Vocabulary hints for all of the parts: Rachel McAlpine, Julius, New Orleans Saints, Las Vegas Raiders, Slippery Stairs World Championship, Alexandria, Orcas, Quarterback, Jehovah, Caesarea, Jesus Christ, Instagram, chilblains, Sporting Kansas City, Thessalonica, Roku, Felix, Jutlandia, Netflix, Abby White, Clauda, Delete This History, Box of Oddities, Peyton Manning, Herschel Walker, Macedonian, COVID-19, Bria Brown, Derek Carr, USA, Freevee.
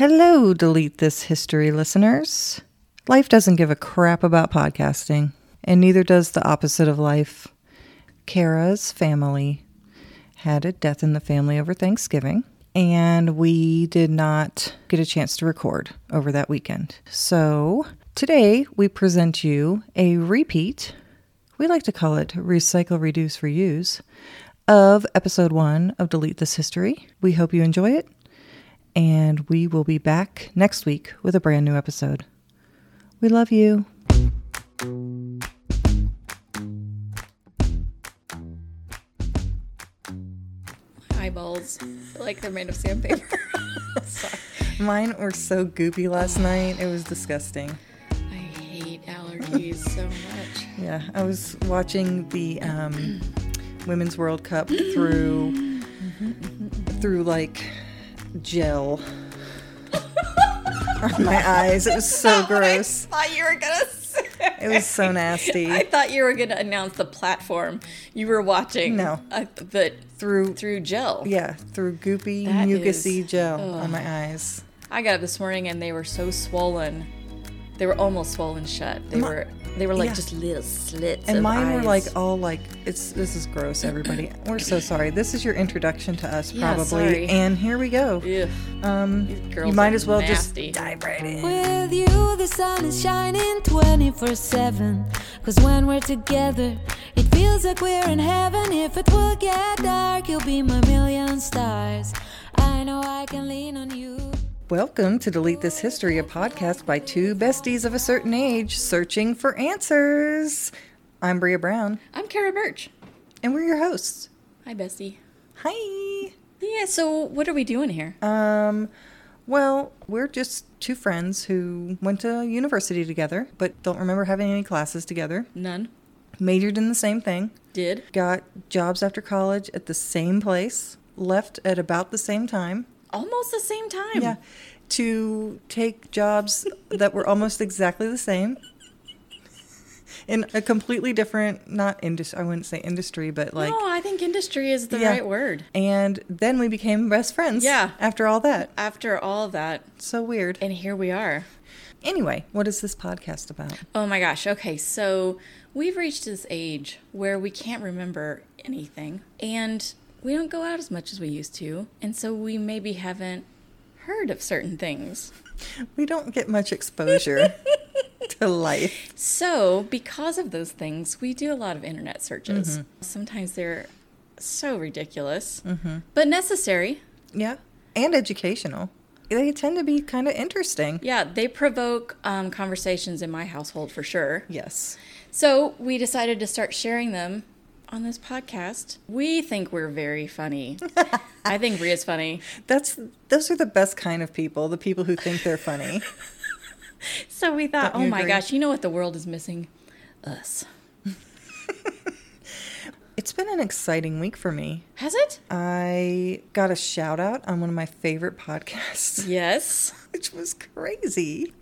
Hello, Delete This History listeners. Life doesn't give a crap about podcasting, and neither does the opposite of life. Cara's family had a death in the family over Thanksgiving, and we did not get a chance to record over that weekend. So today we present you a repeat, we like to call it Recycle, Reduce, Reuse, of episode 1 of Delete This History. We hope you enjoy it, and we will be back next week with a brand new episode. We love you. Eyeballs feel like they're made of sandpaper. Mine were so goopy last night. It was disgusting. I hate allergies so much. Yeah, I was watching the Women's World Cup through like gel on my eyes. It was so gross. I thought you were gonna say. It was so nasty. I thought you were gonna announce the platform you were watching. No, through gel. Yeah, through goopy that mucusy gel on my eyes. I got up this morning and they were so swollen. They were almost swollen shut. They were like just little slits. And mine were like all like this is gross, everybody. We're so sorry. This is your introduction to us, probably. Sorry. And here we go. Yeah. You might as well just dive right in. With you, the sun is shining 24/7. 'Cause when we're together, it feels like we're in heaven. If it will get dark, you'll be my million stars. I know I can lean on you. Welcome to Delete This History, a podcast by two besties of a certain age searching for answers. I'm Bria Brown. I'm Cara Birch. And we're your hosts. Hi, bestie. Hi. Yeah, so what are we doing here? Well, we're just two friends who went to university together, but don't remember having any classes together. None. Majored in the same thing. Did. Got jobs after college at the same place. Left at about the same time. Almost the same time. Yeah. To take jobs that were almost exactly the same in a completely different, I wouldn't say industry, but like. No, I think industry is the right word. And then we became best friends. Yeah. After all that. So weird. And here we are. Anyway, what is this podcast about? Oh my gosh. Okay. So we've reached this age where we can't remember anything. And we don't go out as much as we used to, and so we maybe haven't heard of certain things. We don't get much exposure to life. So, because of those things, we do a lot of internet searches. Mm-hmm. Sometimes they're so ridiculous, but necessary. Yeah, and educational. They tend to be kind of interesting. Yeah, they provoke conversations in my household for sure. Yes. So, we decided to start sharing them on this podcast. We think we're very funny. I think Bria's funny. Those are the best kind of people, the people who think they're funny. So we thought, oh my gosh, you know what the world is missing? Us. It's been an exciting week for me. Has it? I got a shout out on one of my favorite podcasts. Yes. Which was crazy.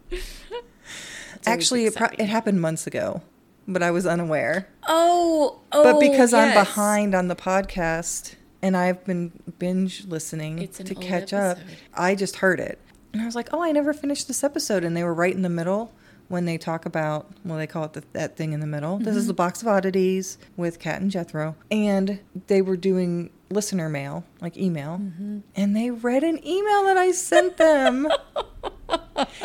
Actually, it happened months ago, but I was unaware. Oh, but because I'm behind on the podcast and I've been binge listening to catch up, I just heard it. And I was like, oh, I never finished this episode. And they were right in the middle when they talk about, well, they call it that thing in the middle. Mm-hmm. This is the Box of Oddities with Kat and Jethro. And they were doing listener mail, like email. Mm-hmm. And they read an email that I sent them.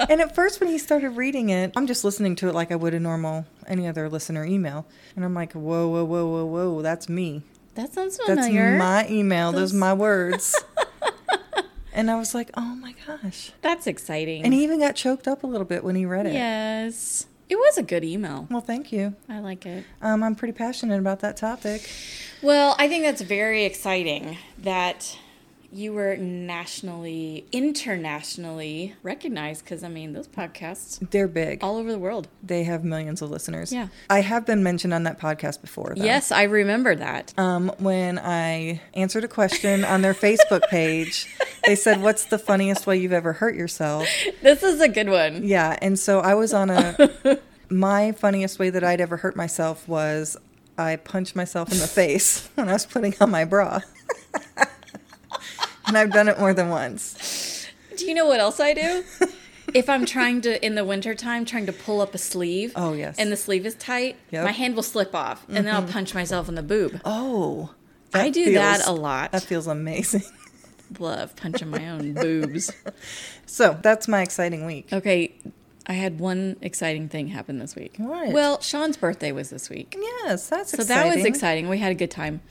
And at first when he started reading it, I'm just listening to it like I would a normal, any other listener email. And I'm like, whoa, whoa, whoa, whoa, whoa, that's me. That sounds familiar. That's my email. Those are my words. And I was like, oh my gosh. That's exciting. And he even got choked up a little bit when he read it. Yes. It was a good email. Well, thank you. I like it. I'm pretty passionate about that topic. Well, I think that's very exciting that you were internationally recognized, because, I mean, those podcasts, they're big. All over the world. They have millions of listeners. Yeah. I have been mentioned on that podcast before, though. Yes, I remember that. When I answered a question on their Facebook page, they said, what's the funniest way you've ever hurt yourself? This is a good one. Yeah, and so I was on my funniest way that I'd ever hurt myself was I punched myself in the face when I was putting on my bra. And I've done it more than once. Do you know what else I do? If I'm trying to, in the wintertime, trying to pull up a sleeve. Oh, yes. And the sleeve is tight, yep. My hand will slip off. Mm-hmm. And then I'll punch myself in the boob. Oh. I do that a lot. That feels amazing. Love punching my own boobs. So, that's my exciting week. Okay. I had one exciting thing happen this week. What? Well, Sean's birthday was this week. Yes, that's exciting. So that was exciting. We had a good time.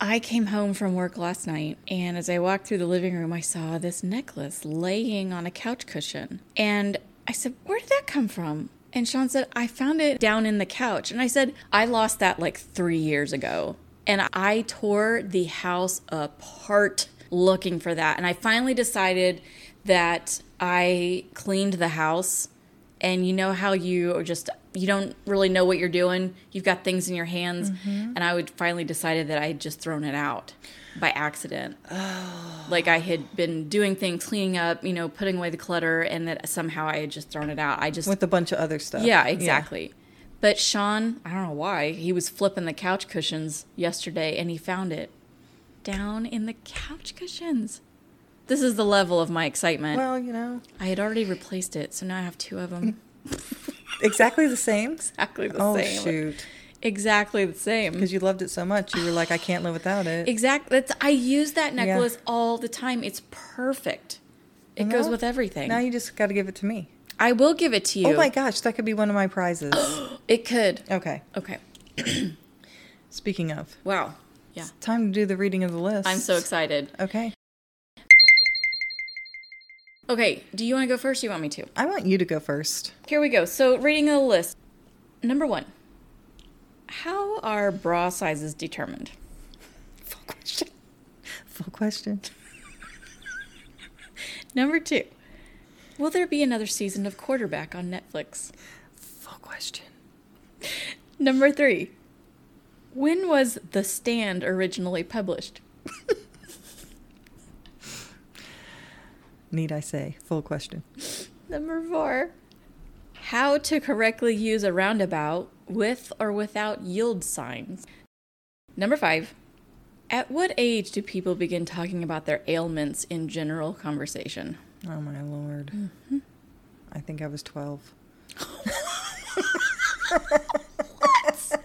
I came home from work last night, and as I walked through the living room, I saw this necklace laying on a couch cushion. And I said, where did that come from? And Sean said, I found it down in the couch. And I said, I lost that like 3 years ago. And I tore the house apart looking for that. And I finally decided that I cleaned the house. And you know how you don't really know what you're doing. You've got things in your hands. Mm-hmm. And I would finally decided that I had just thrown it out by accident. Oh. Like I had been doing things, cleaning up, putting away the clutter, and that somehow I had just thrown it out. With a bunch of other stuff. Yeah, exactly. Yeah. But Sean, I don't know why, he was flipping the couch cushions yesterday and he found it down in the couch cushions. This is the level of my excitement. Well, I had already replaced it, so now I have two of them. Exactly the same? Exactly the same. Oh, shoot. Exactly the same. Because you loved it so much. You were like, I can't live without it. Exactly. I use that necklace all the time. It's perfect. It goes with everything. Now you just got to give it to me. I will give it to you. Oh, my gosh. That could be one of my prizes. It could. Okay. Speaking of. Wow. Yeah. It's time to do the reading of the list. I'm so excited. Okay. Okay, do you want to go first or you want me to? I want you to go first. Here we go. So, reading the list. Number 1. How are bra sizes determined? Full question. Number 2. Will there be another season of Quarterback on Netflix? Full question. Number 3. When was The Stand originally published? Need I say? Full question. Number 4. How to correctly use a roundabout with or without yield signs. Number 5. At what age do people begin talking about their ailments in general conversation? Oh, my Lord. Mm-hmm. I think I was 12. What?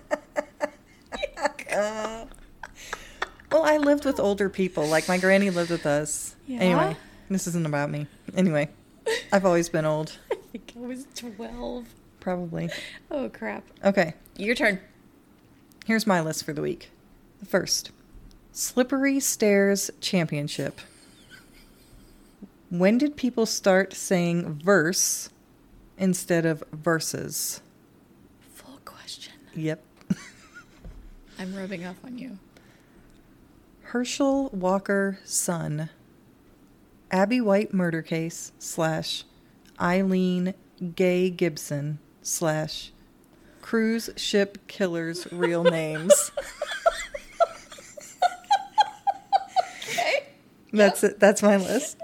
Well, I lived with older people. Like, my granny lived with us. Yeah. Anyway. This isn't about me. Anyway, I've always been old. I think I was 12. Probably. Oh, crap. Okay. Your turn. Here's my list for the week. The first, Slippery Stairs Championship. When did people start saying verse instead of verses? Full question. Yep. I'm rubbing off on you. Herschel Walker, son. Abby White murder case / Eileen Gay Gibson / cruise ship killers real names. Okay. That's it. That's my list.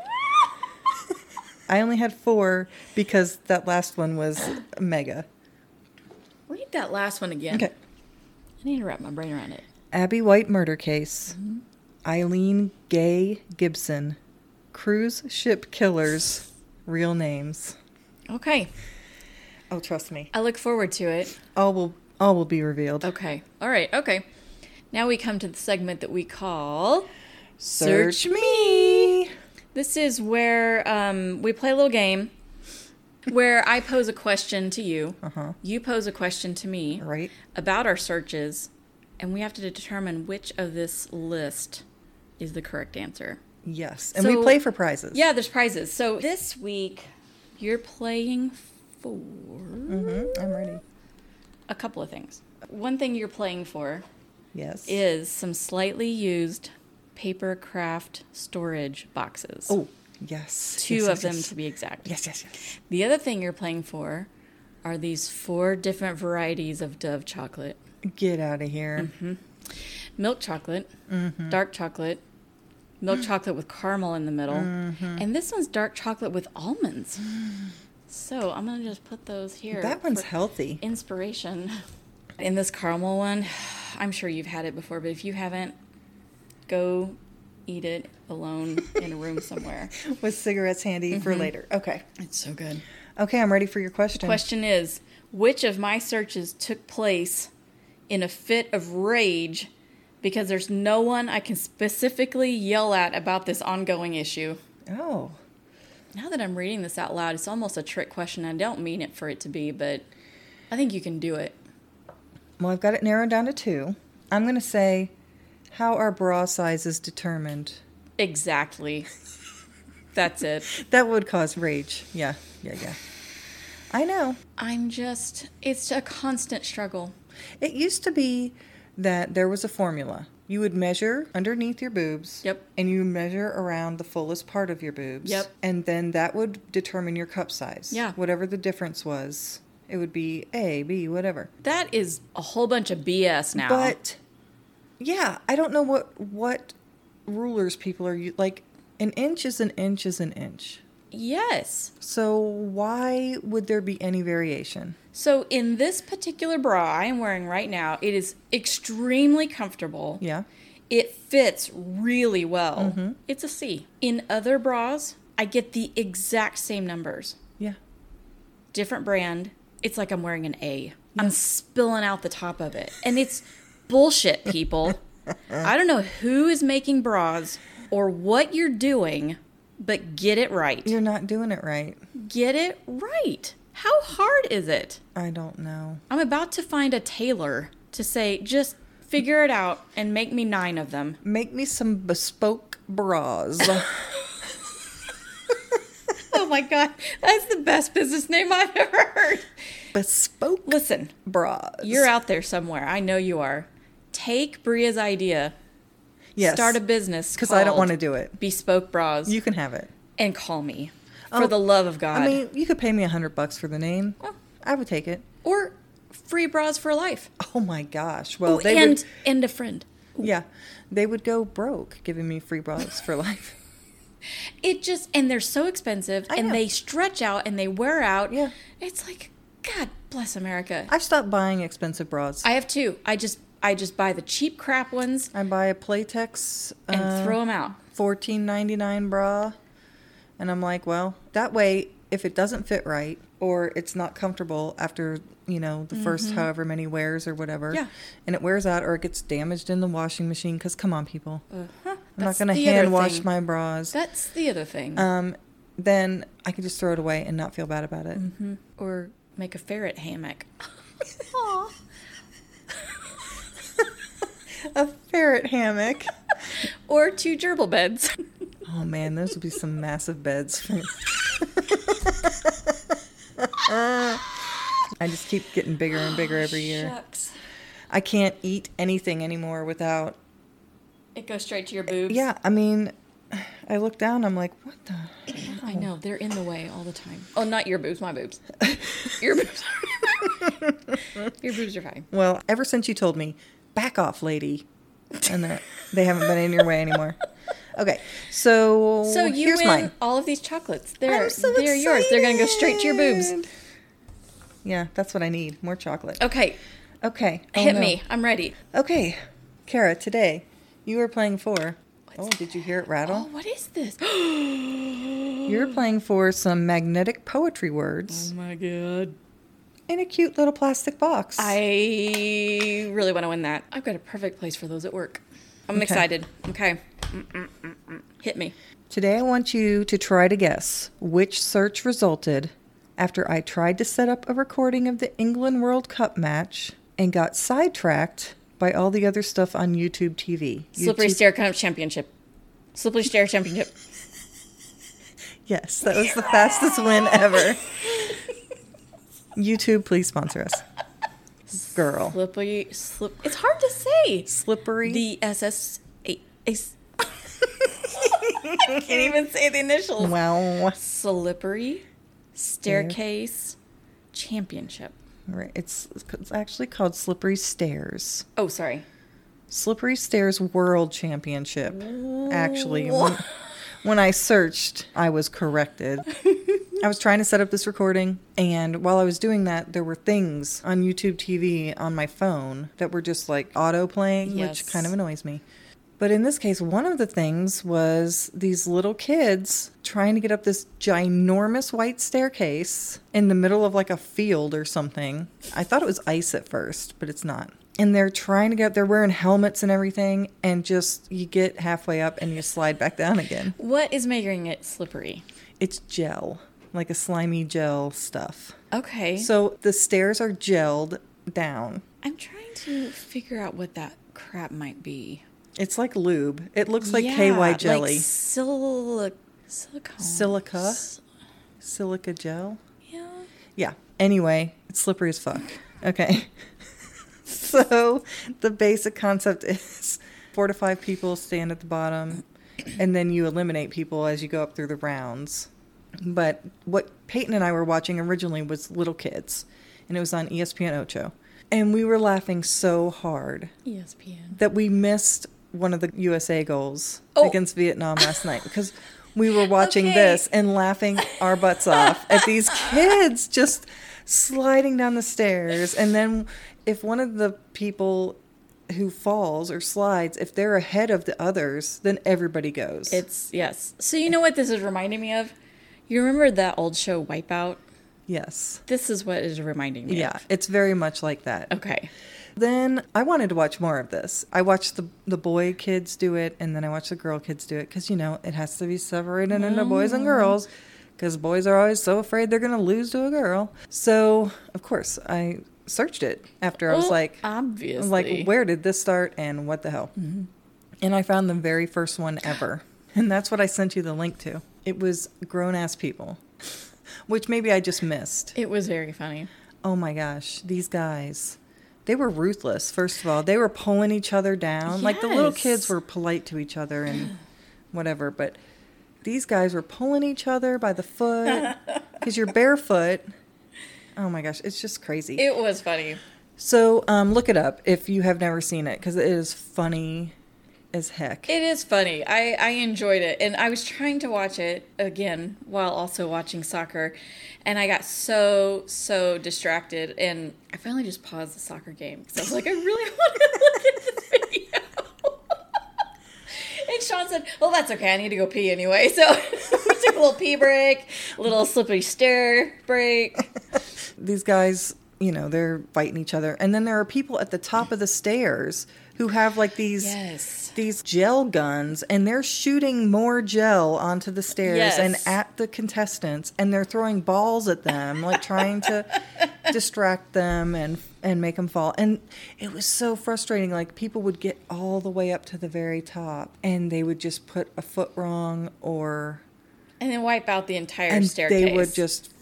I only had 4 because that last one was mega. Read that last one again. Okay. I need to wrap my brain around it. Abby White murder case. Mm-hmm. Eileen Gay Gibson. Cruise ship killers, real names. Okay. Oh, trust me. I look forward to it. All will be revealed. Okay. All right. Okay. Now we come to the segment that we call Search Me. This is where we play a little game where I pose a question to you. Uh-huh. You pose a question to me. Right. About our searches, and we have to determine which of this list is the correct answer. Yes, and so, we play for prizes. Yeah, there's prizes. So this week, you're playing for... Mm-hmm. I'm ready. A couple of things. One thing you're playing for is some slightly used paper craft storage boxes. Oh, yes. Two of them to be exact. Yes. The other thing you're playing for are these 4 different varieties of Dove chocolate. Get out of here. Mm-hmm. Milk chocolate, dark chocolate, milk chocolate with caramel in the middle. Mm-hmm. And this one's dark chocolate with almonds. So I'm going to just put those here. That one's healthy. Inspiration. In this caramel one, I'm sure you've had it before, but if you haven't, go eat it alone in a room somewhere. With cigarettes handy for later. Okay. It's so good. Okay, I'm ready for your question. The question is, which of my searches took place in a fit of rage because there's no one I can specifically yell at about this ongoing issue? Oh. Now that I'm reading this out loud, it's almost a trick question. I don't mean it for it to be, but I think you can do it. Well, I've got it narrowed down to two. I'm going to say, how are bra sizes determined? Exactly. That's it. That would cause rage. Yeah. I know. It's a constant struggle. It used to be that there was a formula. You would measure underneath your boobs. Yep. And you measure around the fullest part of your boobs. Yep. And then that would determine your cup size. Yeah. Whatever the difference was, it would be A, B, whatever. That is a whole bunch of BS now. But, yeah, I don't know what rulers people are using. Like, an inch is an inch is an inch. Yes. So why would there be any variation? So in this particular bra I am wearing right now, it is extremely comfortable. Yeah. It fits really well. Mm-hmm. It's a C. In other bras, I get the exact same numbers. Yeah. Different brand. It's like I'm wearing an A. Yeah. I'm spilling out the top of it. And it's bullshit, people. I don't know who is making bras or what you're doing, but get it right. You're not doing it right. Get it right. How hard is it? I don't know. I'm about to find a tailor to say, just figure it out and make me 9 of them. Make me some bespoke bras. Oh my God. That's the best business name I've ever heard. Bespoke Listen, bras. You're out there somewhere. I know you are. Take Bria's idea. Yes. Start a business because I don't want to do it. Bespoke Bras. You can have it. And call me. For the love of God. I mean, you could pay me $100 for the name. Oh. I would take it. Or free bras for life. Oh my gosh. Well, and a friend. Ooh. Yeah. They would go broke giving me free bras for life. And they're so expensive and they stretch out and they wear out. Yeah. It's like, God bless America. I've stopped buying expensive bras. I have too. I just buy the cheap crap ones. I buy a Playtex and throw them out. $14.99 bra. And I'm like, well, that way, if it doesn't fit right or it's not comfortable after, the first however many wears or whatever, yeah. And it wears out or it gets damaged in the washing machine, because come on, people. Uh-huh. I'm not going to hand wash my bras. That's the other thing. Then I can just throw it away and not feel bad about it. Mm-hmm. Or make a ferret hammock. Aww. A ferret hammock. Or 2 gerbil beds. Oh, man, those would be some massive beds. I just keep getting bigger and bigger every year. Shucks. I can't eat anything anymore without... It goes straight to your boobs? Yeah, I mean, I look down, I'm like, what the hell? I know, they're in the way all the time. Oh, not your boobs, my boobs. Your boobs are fine. Your boobs are fine. Well, ever since you told me, back off, lady. And they haven't been in your way anymore. Okay, so you here's win mine. All of these chocolates. They're, they're yours. They're going to go straight to your boobs. Yeah, that's what I need. More chocolate. Okay. Hit me. I'm ready. Okay, Cara, today you were playing for... Did you hear it rattle? Oh, what is this? You're playing for some magnetic poetry words. Oh, my God. In a cute little plastic box. I really want to win that. I've got a perfect place for those at work. I'm excited. Okay. Hit me. Today I want you to try to guess which search resulted after I tried to set up a recording of the England World Cup match and got sidetracked by all the other stuff on YouTube TV. Slippery Stairs Championship. Yes, that was the fastest win ever. YouTube, please sponsor us. Girl. It's hard to say. Slippery. D-S-S-A-S. I can't even say the initials. Wow. Slippery Staircase Championship. Right. It's actually called Slippery Stairs. Oh, sorry. Slippery Stairs World Championship. Whoa. Actually, when I searched, I was corrected. I was trying to set up this recording, and while I was doing that, there were things on YouTube TV on my phone that were just like auto playing, which kind of annoys me. But in this case, one of the things was these little kids trying to get up this ginormous white staircase in the middle of like a field or something. I thought it was ice at first, but it's not. And they're trying to get up. They're wearing helmets and everything. And just you get halfway up and you slide back down again. What is making it slippery? It's gel, like a slimy gel stuff. Okay. So the stairs are gelled down. I'm trying to figure out what that crap might be. It's like lube. It looks like KY jelly. Like silica gel? Yeah. Yeah. Anyway, it's slippery as fuck. Okay. So the basic concept is 4 to 5 people stand at the bottom, and then you eliminate people as you go up through the rounds. But what Peyton and I were watching originally was Little Kids, and it was on ESPN Ocho. And we were laughing so hard that we missed one of the USA goals against Vietnam last night because we were watching this and laughing our butts off at these kids just sliding down the stairs. And then if one of the people who falls or slides, if they're ahead of the others, then everybody goes. Yes. So you know what this is reminding me of? You remember that old show Wipeout? Yes. This is what is reminding me of. Yeah, it's very much like that. Okay. Then I wanted to watch more of this. I watched the boy kids do it, and then I watched the girl kids do it, because, you know, it has to be separated into boys and girls, because boys are always so afraid they're going to lose to a girl. So, of course, I searched it after. I was like, obviously, like, where did this start and what the hell? Mm-hmm. And I found the very first one ever. And that's what I sent you the link to. It was grown-ass people. Which maybe I just missed. It was very funny. Oh my gosh. These guys. They were ruthless, first of all. They were pulling each other down. Yes. Like the little kids were polite to each other and whatever. But these guys were pulling each other by the foot. Because you're barefoot. Oh my gosh. It's just crazy. It was funny. So look it up if you have never seen it. Because it is funny as heck. It is funny. I enjoyed it. And I was trying to watch it again while also watching soccer. And I got so distracted. And I finally just paused the soccer game. Because I was like, I really want to look at this video. And Sean said, well, that's okay. I need to go pee anyway. So we took a little pee break, a little slippery stair break. These guys, you know, they're fighting each other. And then there are people at the top of the stairs who have like these gel guns, and they're shooting more gel onto the stairs and at the contestants, and they're throwing balls at them, like trying to distract them and make them fall. And it was so frustrating. Like people would get all the way up to the very top, and they would just put a foot wrong and then wipe out the entire staircase. They would just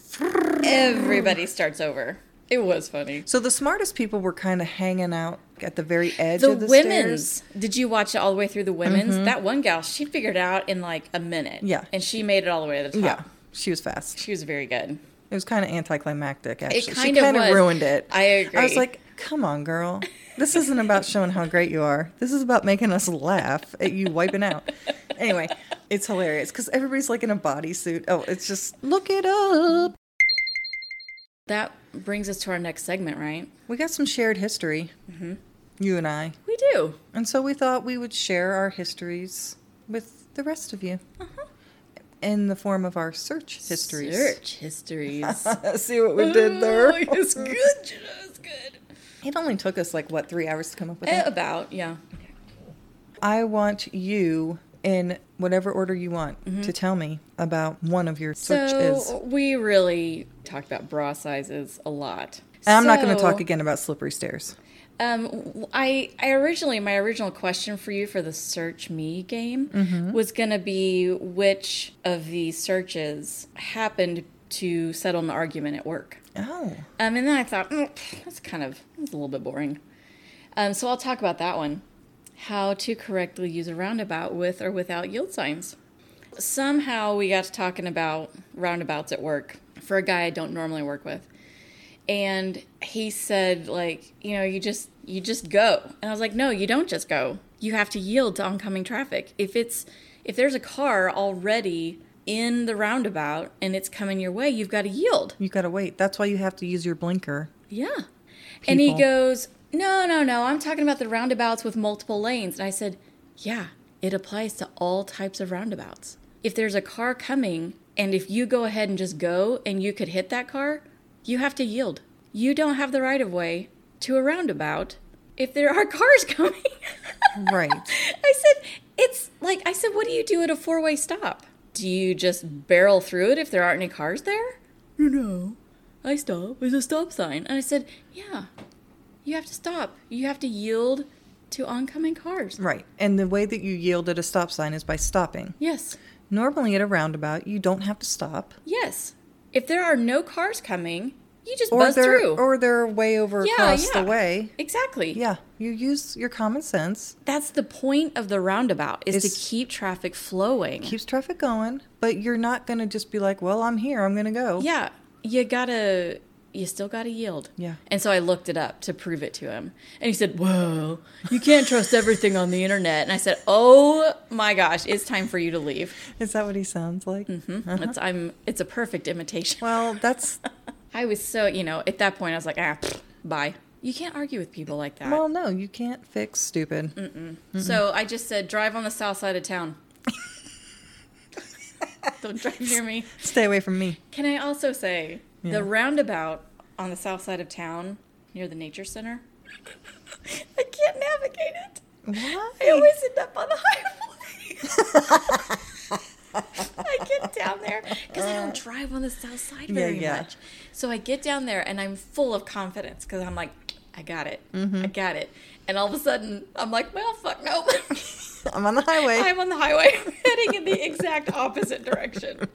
everybody starts over. It was funny. So the smartest people were kind of hanging out at the very edge of the women's stairs. Did you watch it all the way through the women's? Mm-hmm. That one gal, she figured it out in like a minute. Yeah. And she made it all the way to the top. Yeah. She was fast. She was very good. It was kind of anticlimactic, actually. She kind of ruined it. I agree. I was like, come on, girl. This isn't about showing how great you are. This is about making us laugh at you wiping out. Anyway, it's hilarious because everybody's like in a bodysuit. Oh, it's just, look it up. That brings us to our next segment, right? We got some shared history, mm-hmm. You and I. We do. And so we thought we would share our histories with the rest of you in the form of our search histories. Search histories. See what we did there? It's good. It's good. It only took us, 3 hours to come up with it? About, yeah. I want you, in whatever order you want, to tell me about one of your searches. So we really talked about bra sizes a lot. And I'm not going to talk again about slippery stairs. My original question for you for the search me game was going to be which of these searches happened to settle an argument at work. Oh. And then I thought, that's a little bit boring. So I'll talk about that one. How to correctly use a roundabout with or without yield signs. Somehow we got to talking about roundabouts at work for a guy I don't normally work with. And he said, you just go. And I was like, no, you don't just go. You have to yield to oncoming traffic. If there's a car already in the roundabout and it's coming your way, you've got to yield. You've got to wait. That's why you have to use your blinker. Yeah. People. And he goes, no, I'm talking about the roundabouts with multiple lanes. And I said, Yeah, it applies to all types of roundabouts. If there's a car coming, and if you go ahead and just go and you could hit that car, you have to yield. You don't have the right of way to a roundabout if there are cars coming. Right. I said, what do you do at a four-way stop? Do you just barrel through it if there aren't any cars there? No. I stop. It's a stop sign. And I said, yeah, you have to stop. You have to yield to oncoming cars. Right. And the way that you yield at a stop sign is by stopping. Yes. Normally at a roundabout, you don't have to stop. Yes. If there are no cars coming, you just buzz through. Or they're way over across the way. Exactly. Yeah. You use your common sense. That's the point of the roundabout, is to keep traffic flowing. Keeps traffic going, but you're not going to just be like, well, I'm here, I'm going to go. Yeah. You still got to yield. Yeah. And so I looked it up to prove it to him. And he said, whoa, you can't trust everything on the internet. And I said, oh my gosh, it's time for you to leave. Is that what he sounds like? Mm-hmm. Uh-huh. It's a perfect imitation. Well, that's... I was so, at that point I was like, bye. You can't argue with people like that. Well, no, you can't fix stupid. Mm-mm. Mm-mm. So I just said, drive on the south side of town. Don't drive near me. Stay away from me. Can I also say... Yeah. The roundabout on the south side of town near the nature center. I can't navigate it. Why? I always end up on the highway. I get down there because I don't drive on the south side very much. So I get down there and I'm full of confidence because I'm like, I got it. Mm-hmm. I got it. And all of a sudden, I'm like, well, fuck no. I'm on the highway. I'm on the highway heading in the exact opposite direction.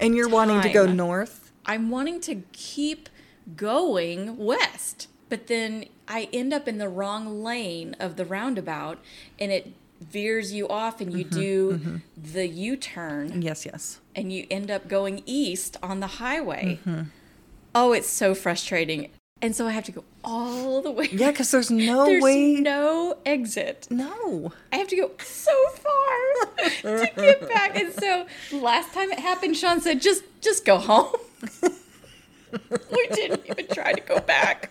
And you're wanting to go north? I'm wanting to keep going west. But then I end up in the wrong lane of the roundabout, and it veers you off, and you do the U-turn. Yes, yes. And you end up going east on the highway. Mm-hmm. Oh, it's so frustrating. And so I have to go all the way. Yeah, because there's no way. There's no exit. No. I have to go so far to get back. And so last time it happened, Sean said, just go home. We didn't even try to go back.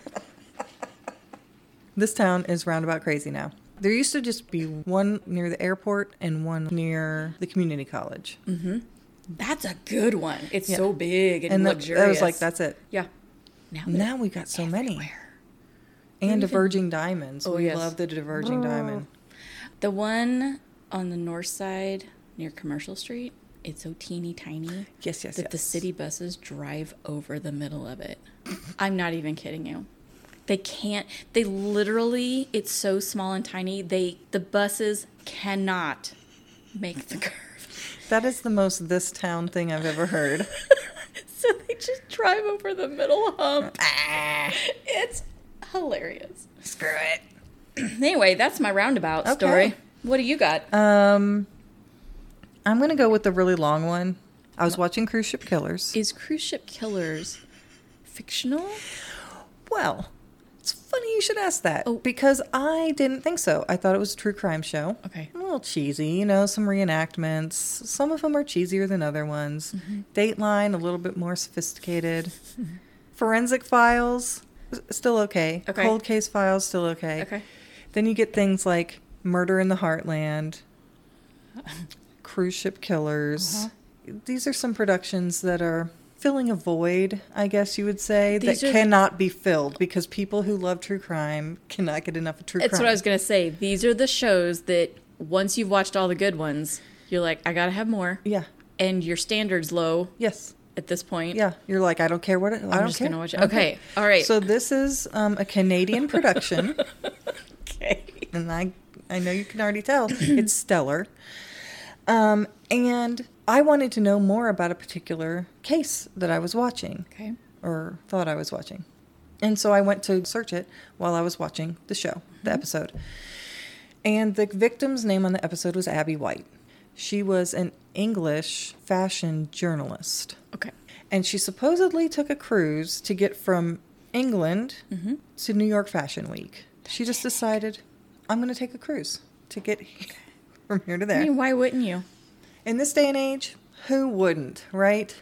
This town is roundabout crazy now. There used to just be one near the airport and one near the community college. Mm-hmm. That's a good one. It's so big and luxurious. I was like, that's it. Yeah. Now we've got so many. And Diverging Diamonds. Oh, we love the Diverging Diamond. The one on the north side near Commercial Street, it's so teeny tiny. Yes, yes, that the city buses drive over the middle of it. I'm not even kidding you. They can't. They literally, it's so small and tiny, the buses cannot make the curve. That is the most this town thing I've ever heard. So they just drive over the middle hump. It's hilarious. Screw it. Anyway, that's my roundabout story. What do you got? I'm going to go with the really long one. I was watching Cruise Ship Killers. Is Cruise Ship Killers fictional? Well, it's funny you should ask that because I didn't think so. I thought it was a true crime show. Okay. A little cheesy, some reenactments. Some of them are cheesier than other ones. Mm-hmm. Dateline, a little bit more sophisticated. Mm-hmm. Forensic Files, still okay. Cold Case Files, still okay. Then you get things like Murder in the Heartland, Cruise Ship Killers. Uh-huh. These are some productions that are... filling a void, I guess you would say, cannot be filled because people who love true crime cannot get enough of true crime. That's what I was going to say. These are the shows that once you've watched all the good ones, you're like, I got to have more. Yeah. And your standard's low. Yes. At this point. Yeah. You're like, I don't care what it is. I'm just going to watch it. Okay. All right. So this is a Canadian production. Okay. And I know you can already tell. It's stellar. And I wanted to know more about a particular case that I was watching. Okay. Or thought I was watching. And so I went to search it while I was watching the show, the episode. And the victim's name on the episode was Abby White. She was an English fashion journalist. Okay. And she supposedly took a cruise to get from England to New York Fashion Week. She just decided, I'm going to take a cruise to get from here to there. I mean, why wouldn't you? In this day and age, who wouldn't, right?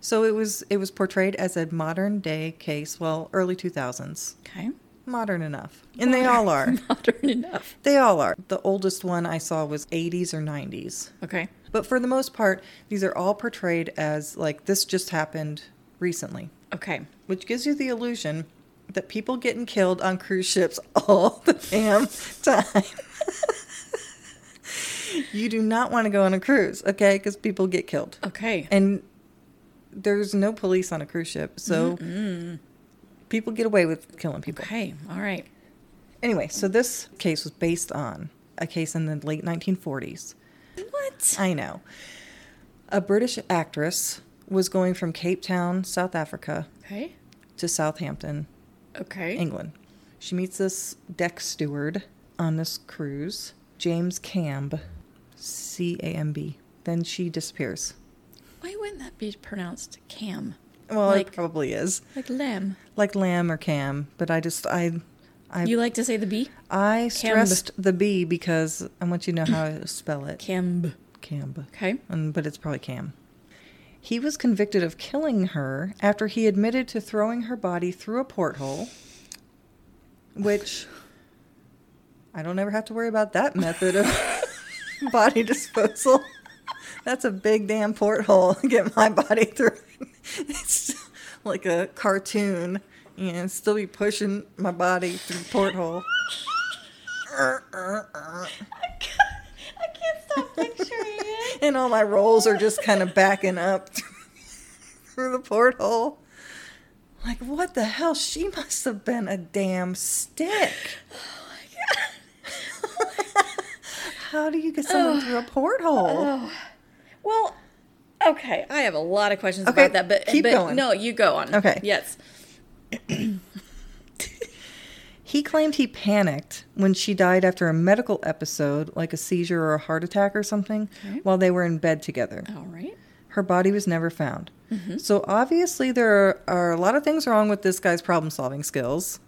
So it was portrayed as a modern day case, early 2000s. Okay. modern enough. And they all are. Modern enough. They all are. The oldest one I saw was 80s or 90s. Okay. But for the most part, these are all portrayed as, like, this just happened recently. Okay. Which gives you the illusion that people getting killed on cruise ships all the damn time. You do not want to go on a cruise, okay? Because people get killed. Okay. And there's no police on a cruise ship, so people get away with killing people. Okay, all right. Anyway, so this case was based on a case in the late 1940s. What? I know. A British actress was going from Cape Town, South Africa, okay, to Southampton, okay, England. She meets this deck steward on this cruise, James Camb, C-A-M-B. Then she disappears. Why wouldn't that be pronounced Cam? Well, like, it probably is. Like lamb. Like lamb or cam, but I you like to say the B? I stressed the B because I want you to know how to spell it. Camb. Camb. Okay. But it's probably Cam. He was convicted of killing her after he admitted to throwing her body through a porthole, which... I don't ever have to worry about that method of body disposal. That's a big damn porthole to get my body through. It's like a cartoon and still be pushing my body through the porthole. I can't stop picturing it. And all my rolls are just kind of backing up through the porthole. Like, what the hell? She must have been a damn stick. How do you get someone through a porthole? Well, okay. I have a lot of questions about that, but keep going. No, you go on. Okay. Yes. He claimed he panicked when she died after a medical episode, like a seizure or a heart attack or something, while they were in bed together. All right. Her body was never found. Mm-hmm. So obviously there are a lot of things wrong with this guy's problem-solving skills.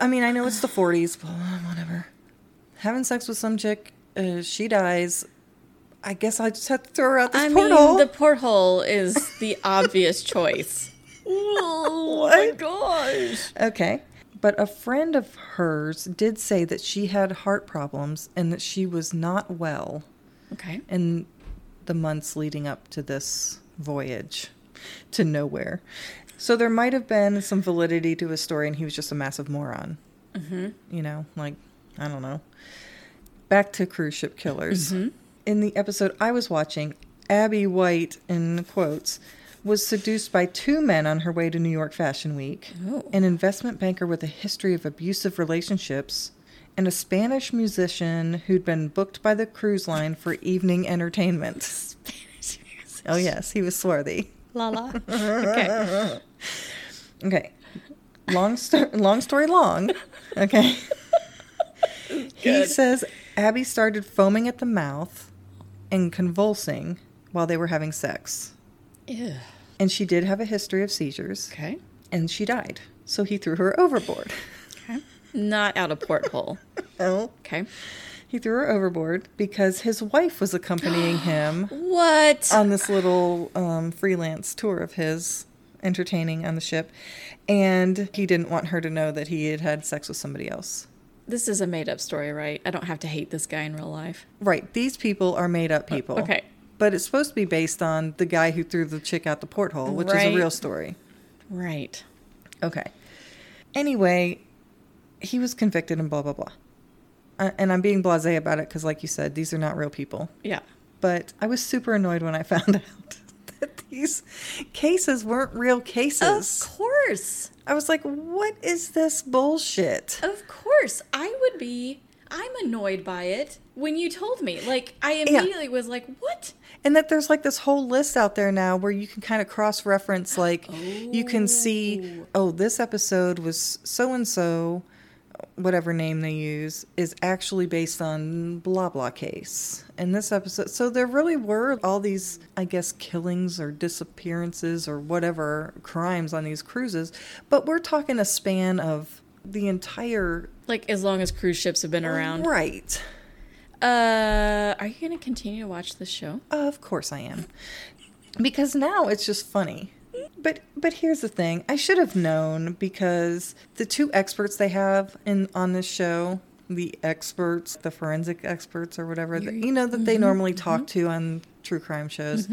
I mean, I know it's the 40s, but whatever. Having sex with some chick... she dies. I guess I just have to throw her out this porthole. I mean, the porthole is the obvious choice. Oh, my gosh. Okay. But a friend of hers did say that she had heart problems and that she was not well. Okay. In the months leading up to this voyage to nowhere. So there might have been some validity to his story, and he was just a massive moron. Mm-hmm. You know, like, I don't know. Back to cruise ship killers. Mm-hmm. In the episode I was watching, Abby White, in quotes, was seduced by two men on her way to New York Fashion Week, an investment banker with a history of abusive relationships, and a Spanish musician who'd been booked by the cruise line for evening entertainment. Spanish musician. Oh, yes. He was swarthy. La la. Okay. Okay. Long story long. Okay. He says... Abby started foaming at the mouth and convulsing while they were having sex. Ew. And she did have a history of seizures. Okay. And she died. So he threw her overboard. Okay. Not out of porthole. No. Okay. He threw her overboard because his wife was accompanying him. What? On this little freelance tour of his, entertaining on the ship. And he didn't want her to know that he had had sex with somebody else. This is a made-up story, right? I don't have to hate this guy in real life. Right. These people are made-up people. Okay. But it's supposed to be based on the guy who threw the chick out the porthole, which is a real story. Right. Okay. Anyway, he was convicted and blah, blah, blah. And I'm being blasé about it because, like you said, these are not real people. Yeah. But I was super annoyed when I found out that these cases weren't real cases. Of course. I was like, what is this bullshit? Of course. I'm annoyed by it when you told me. Like, I immediately was like, what? And that there's like this whole list out there now where you can kind of cross-reference, like, you can see, this episode was so-and-so, whatever name they use, is actually based on blah, blah case. And this episode, so there really were all these, I guess, killings or disappearances or whatever crimes on these cruises. But we're talking a span of the entire... Like, as long as cruise ships have been around. Right. Are you going to continue to watch this show? Of course I am. Because now it's just funny. But here's the thing. I should have known, because the two experts they have on this show, the forensic experts or whatever, that they normally talk to on true crime shows,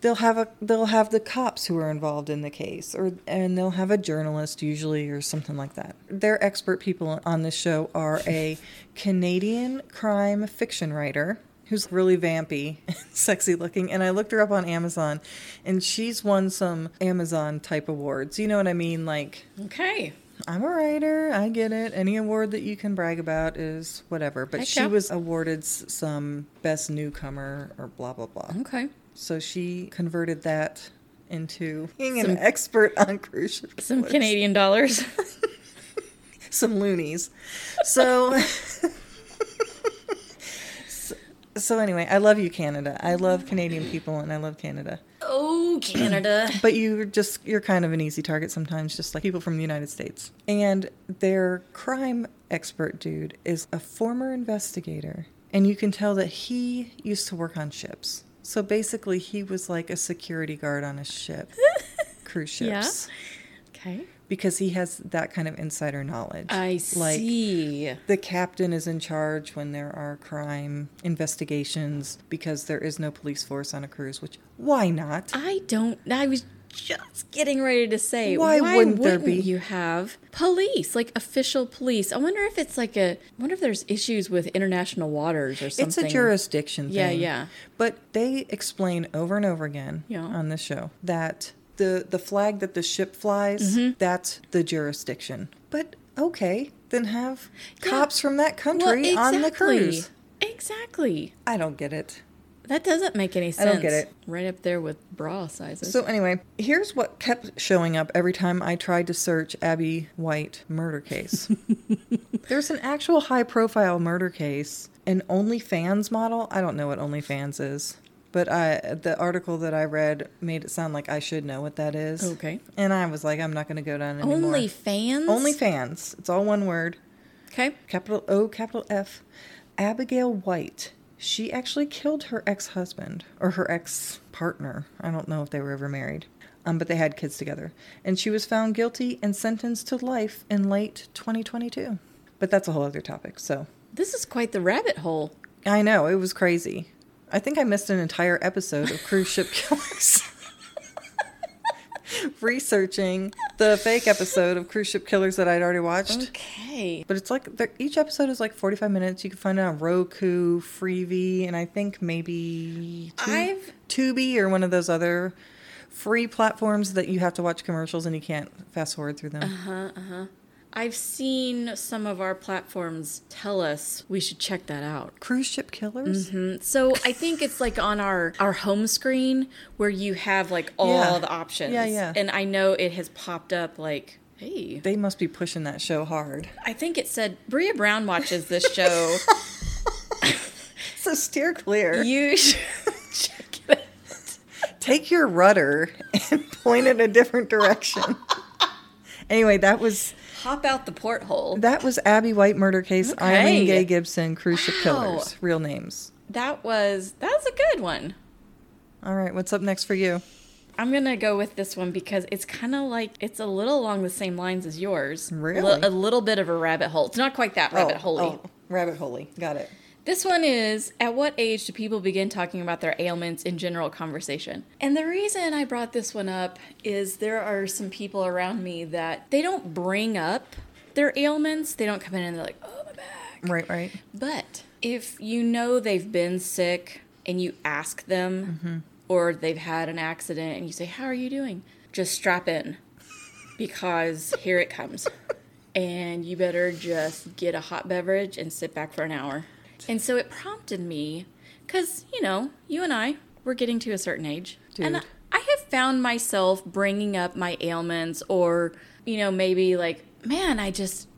they'll have the cops who are involved in the case, and they'll have a journalist usually or something like that. Their expert people on this show are a Canadian crime fiction writer who's really vampy and sexy looking. And I looked her up on Amazon, and she's won some Amazon type awards. You know what I mean? Like, okay, I'm a writer, I get it. Any award that you can brag about is whatever. But she was awarded some best newcomer or blah, blah, blah. Okay. So she converted that into being an expert on cruise ships. Some Canadian dollars. Some loonies. So anyway, I love you, Canada. I love Canadian people, and I love Canada. Oh, Canada. But you're kind of an easy target sometimes, just like people from the United States. And their crime expert dude is a former investigator, and you can tell that he used to work on ships. So basically, he was like a security guard on a ship, cruise ships. Yeah. Okay. Because he has that kind of insider knowledge. I see. Like, the captain is in charge when there are crime investigations, because there is no police force on a cruise, which, why not? I was just getting ready to say, why wouldn't there be? You have police, like official police. I wonder if there's issues with international waters or something. It's a jurisdiction thing. Yeah, yeah. But they explain over and over again on this show that the flag that the ship flies, that's the jurisdiction. But okay, then have cops from that country on the cruise. Exactly. I don't get it. That doesn't make any sense. I don't get it. Right up there with bra sizes. So anyway, here's what kept showing up every time I tried to search Abby White murder case. There's an actual high-profile murder case, an OnlyFans model. I don't know what OnlyFans is. But the article that I read made it sound like I should know what that is. Okay. And I was like, I'm not going to go down anymore. OnlyFans? OnlyFans. It's all one word. Okay. Capital O, capital F. Abigail White. She actually killed her ex-husband or her ex-partner. I don't know if they were ever married. But they had kids together. And she was found guilty and sentenced to life in late 2022. But that's a whole other topic, so. This is quite the rabbit hole. I know. It was crazy. I think I missed an entire episode of Cruise Ship Killers researching the fake episode of Cruise Ship Killers that I'd already watched. Okay. But it's like each episode is like 45 minutes. You can find it on Roku, Freevee, and I think maybe Tubi or one of those other free platforms that you have to watch commercials and you can't fast forward through them. Uh-huh, uh-huh. I've seen some of our platforms tell us we should check that out. Cruise Ship Killers? Mm-hmm. So I think it's like on our home screen where you have like all the options. Yeah, yeah. And I know it has popped up like, hey. They must be pushing that show hard. I think it said, Bria Brown watches this show. So steer clear. You should check it out. Take your rudder and point in a different direction. Anyway, that was... Hop out the porthole. That was Abby White murder case, okay. Eileen Gay Gibson, Cruise Ship Killers, real names. That was a good one. All right, what's up next for you? I'm going to go with this one because it's kind of like, it's a little along the same lines as yours. Really? A little bit of a rabbit hole. It's not quite that rabbit hole-y. Oh, rabbit hole-y. Got it. This one is, at what age do people begin talking about their ailments in general conversation? And the reason I brought this one up is there are some people around me that they don't bring up their ailments. They don't come in and they're like, oh, my back. Right, right. But if you know they've been sick and you ask them or they've had an accident and you say, how are you doing? Just strap in because here it comes. And you better just get a hot beverage and sit back for an hour. And so it prompted me, because, you and I, we're getting to a certain age. Dude. And I have found myself bringing up my ailments or, maybe like, man,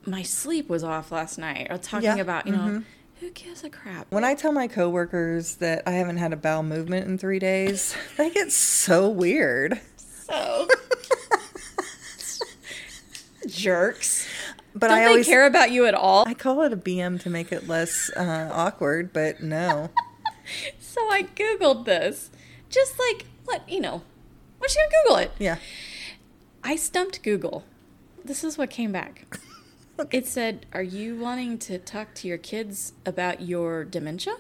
my sleep was off last night. Or talking about, who gives a crap? When I tell my coworkers that I haven't had a bowel movement in 3 days, they get so weird. So. Jerks. But don't they care about you at all? I call it a BM to make it less awkward, but no. So I Googled this. Just like, what, why don't you Google it? Yeah. I stumped Google. This is what came back. Okay. It said, are you wanting to talk to your kids about your dementia?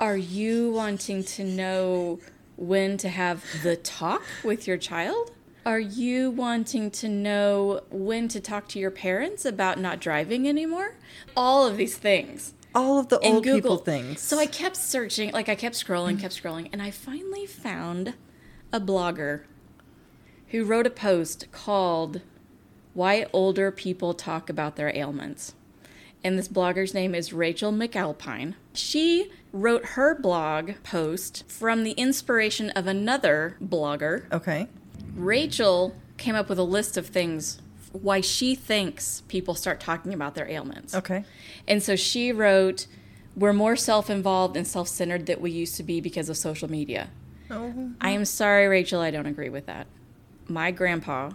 Are you wanting to know when to have the talk with your child? Are you wanting to know when to talk to your parents about not driving anymore? All of these things. All of the old people things. So I kept searching, like I kept scrolling, and I finally found a blogger who wrote a post called Why Older People Talk About Their Ailments. And this blogger's name is Rachel McAlpine. She wrote her blog post from the inspiration of another blogger. Okay. Rachel came up with a list of things why she thinks people start talking about their ailments. Okay. And so she wrote, we're more self-involved and self-centered than we used to be because of social media. Oh. I am sorry, Rachel, I don't agree with that. My grandpa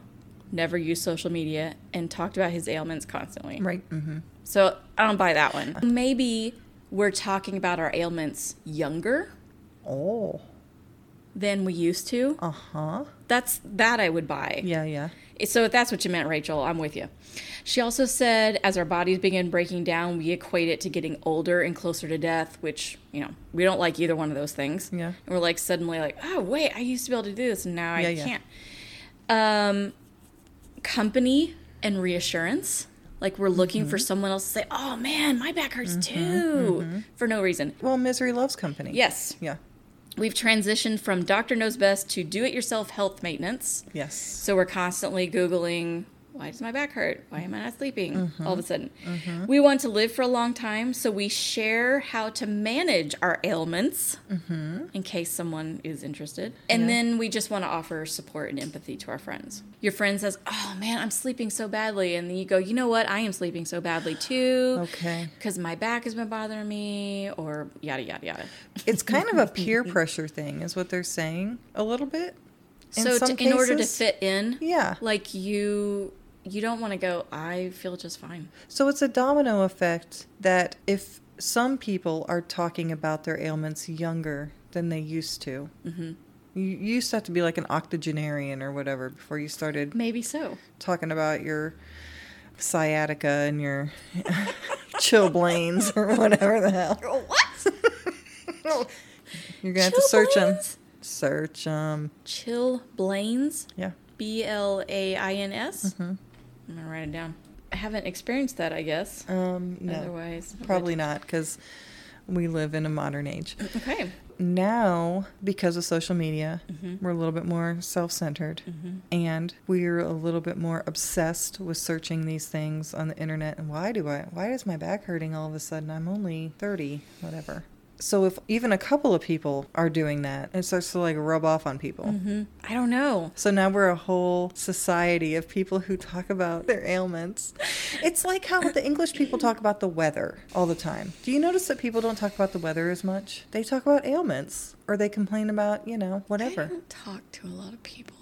never used social media and talked about his ailments constantly. Right. Mm-hmm. So I don't buy that one. Maybe we're talking about our ailments younger. Oh. Than we used to. Uh-huh. That I would buy. Yeah, yeah. So if that's what you meant, Rachel, I'm with you. She also said, as our bodies begin breaking down, we equate it to getting older and closer to death, which, you know, we don't like either one of those things. Yeah. And we're like suddenly like, oh, wait, I used to be able to do this, and now I can't. Company and reassurance. Like we're looking mm-hmm. for someone else to say, oh, man, my back hurts mm-hmm. too, mm-hmm. for no reason. Well, misery loves company. Yes. Yeah. We've transitioned from doctor knows best to do-it-yourself health maintenance. Yes. So we're constantly Googling, why does my back hurt? Why am I not sleeping? Mm-hmm. All of a sudden. Mm-hmm. We want to live for a long time, so we share how to manage our ailments mm-hmm. in case someone is interested. And yeah. then we just want to offer support and empathy to our friends. Your friend says, oh, man, I'm sleeping so badly. And then you go, you know what? I am sleeping so badly, too. Okay. Because my back has been bothering me or yada, yada, yada. It's kind of a peer pressure thing is what they're saying a little bit. In order to fit in, yeah, like you don't want to go, I feel just fine. So it's a domino effect that if some people are talking about their ailments younger than they used to, mm-hmm. you used to have to be like an octogenarian or whatever before you started. Maybe so. Talking about your sciatica and your chilblains or whatever the hell. What? You're going to have to search them. Search chilblains. Yeah. BLAINS. Mm-hmm. I'm gonna write it down. I haven't experienced that, I guess. No. Otherwise, probably not, because we live in a modern age. Okay. Now, because of social media, mm-hmm. we're a little bit more self-centered, mm-hmm. and we're a little bit more obsessed with searching these things on the internet. And why is my back hurting all of a sudden? I'm only 30, whatever. So if even a couple of people are doing that, it starts to like rub off on people. Mm-hmm. I don't know. So now we're a whole society of people who talk about their ailments. It's like how the English people talk about the weather all the time. Do you notice that people don't talk about the weather as much? They talk about ailments or they complain about, you know, whatever. I don't talk to a lot of people.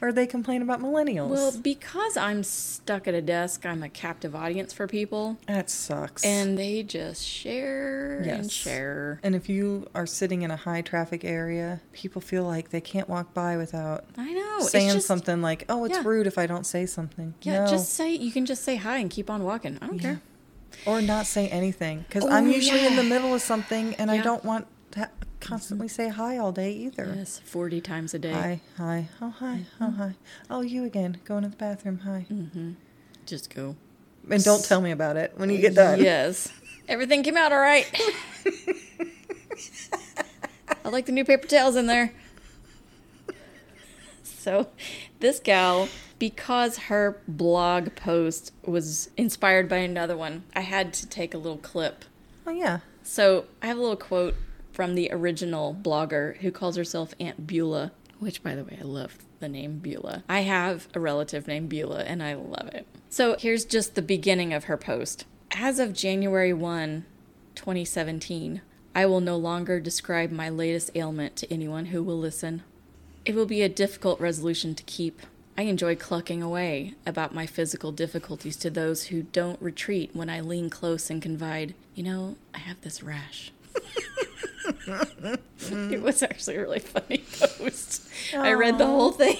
Or they complain about millennials. Well, because I'm stuck at a desk, I'm a captive audience for people. That sucks. And they just share and share. And if you are sitting in a high traffic area, people feel like they can't walk by without saying something like, oh, it's rude if I don't say something. Yeah, no. You can just say hi and keep on walking. I don't care. Or not say anything. Because I'm usually in the middle of something and I don't want to constantly say hi all day either. Yes, 40 times a day. Hi. Oh, hi. Mm-hmm. Oh, hi. Oh, you again. Going to the bathroom. Hi. Mm-hmm. Just go. And don't tell me about it when you get done. Yes. Everything came out all right. I like the new paper towels in there. So this gal, because her blog post was inspired by another one, I had to take a little clip. Oh, yeah. So I have a little quote from the original blogger who calls herself Aunt Beulah, which, by the way, I love the name Beulah. I have a relative named Beulah, and I love it. So here's just the beginning of her post. As of January 1, 2017, I will no longer describe my latest ailment to anyone who will listen. It will be a difficult resolution to keep. I enjoy clucking away about my physical difficulties to those who don't retreat when I lean close and confide, you know, I have this rash. It was actually a really funny post. I read the whole thing.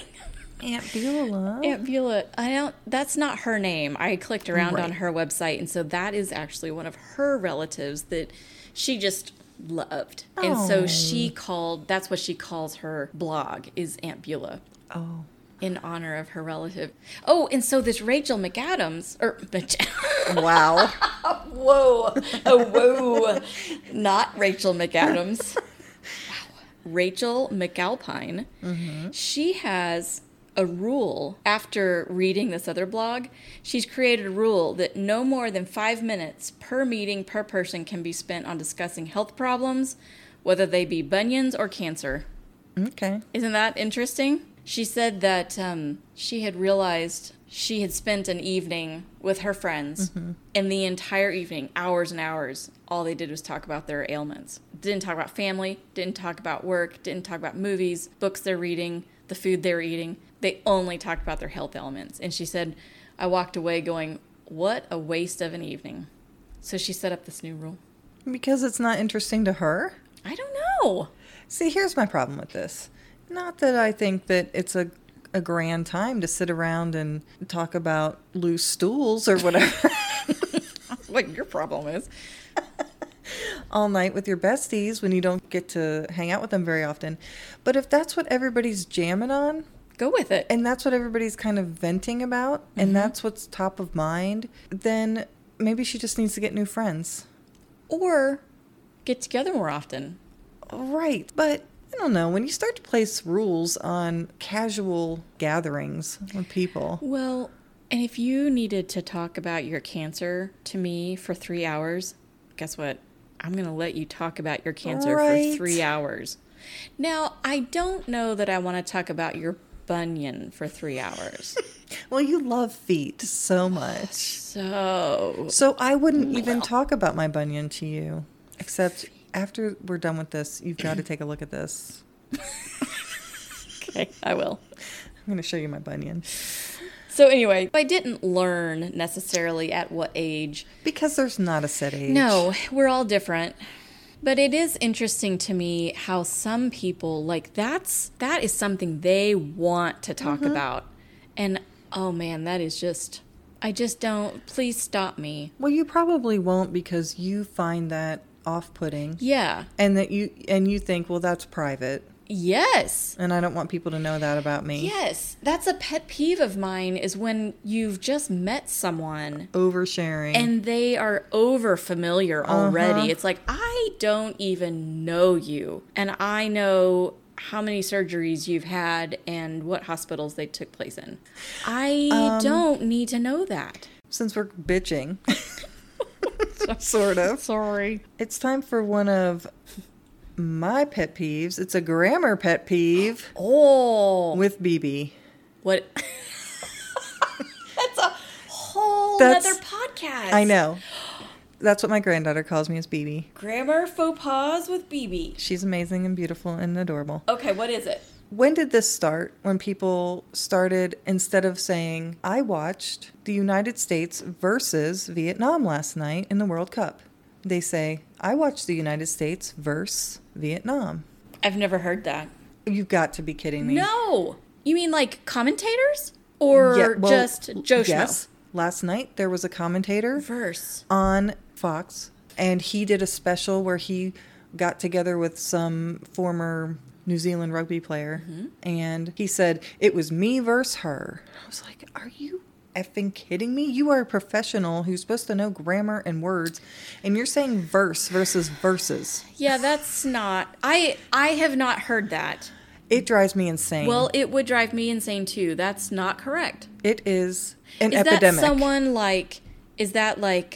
Aunt Beulah. Aunt Beulah. I don't. That's not her name. I clicked around on her website, and so that is actually one of her relatives that she just loved, and so she called. That's what she calls her blog is Aunt Beulah. Oh. In honor of her relative. Oh, and so this Rachel McAdams, wow. Whoa. Oh, whoa. Not Rachel McAdams. Wow. Rachel McAlpine. Mm-hmm. She has a rule after reading this other blog. She's created a rule that no more than 5 minutes per meeting per person can be spent on discussing health problems, whether they be bunions or cancer. Okay. Isn't that interesting? She said that she had realized she had spent an evening with her friends, mm-hmm. and the entire evening, hours and hours, all they did was talk about their ailments. Didn't talk about family, didn't talk about work, didn't talk about movies, books they're reading, the food they're eating. They only talked about their health ailments. And she said, I walked away going, what a waste of an evening. So she set up this new rule. Because it's not interesting to her? I don't know. See, here's my problem with this. Not that I think that it's a grand time to sit around and talk about loose stools or whatever. What your problem is. All night with your besties when you don't get to hang out with them very often. But if that's what everybody's jamming on, go with it. And that's what everybody's kind of venting about, mm-hmm. and that's what's top of mind, then maybe she just needs to get new friends. Or get together more often. Right, but I don't know. When you start to place rules on casual gatherings with people. Well, and if you needed to talk about your cancer to me for 3 hours, guess what? I'm going to let you talk about your cancer for 3 hours. Now, I don't know that I want to talk about your bunion for 3 hours. Well, you love feet so much. So I wouldn't even talk about my bunion to you, except... After we're done with this, you've got to take a look at this. Okay, I will. I'm going to show you my bunion. So anyway, I didn't learn necessarily at what age. Because there's not a set age. No, we're all different. But it is interesting to me how some people, like, that is something they want to talk mm-hmm. about. And, oh man, that is just... I just don't... Please stop me. Well, you probably won't because you find that... off-putting. Yeah. And that you think, well, that's private. Yes. And I don't want people to know that about me. Yes. That's a pet peeve of mine is when you've just met someone. Oversharing. And they are over-familiar already. Uh-huh. It's like, I don't even know you. And I know how many surgeries you've had and what hospitals they took place in. I don't need to know that. Since we're bitching... Sort of. Sorry. It's time for one of my pet peeves. It's a grammar pet peeve. Oh. With BB. What? That's a whole other podcast. I know. That's what my granddaughter calls me is BB. Grammar faux pas with BB. She's amazing and beautiful and adorable. Okay, what is it? When did this start? When people started, instead of saying, I watched the United States versus Vietnam last night in the World Cup. They say, I watched the United States versus Vietnam. I've never heard that. You've got to be kidding me. No. You mean like commentators? Or just Joe Schmo? Yes. Last night there was a commentator on Fox, and he did a special where he got together with some former... New Zealand rugby player, mm-hmm. and he said, it was me versus her. I was like, are you effing kidding me? You are a professional who's supposed to know grammar and words, and you're saying verse versus verses. Yeah, that's not... I have not heard that. It drives me insane. Well, it would drive me insane, too. That's not correct. It is an epidemic. Is that someone like... Is that like...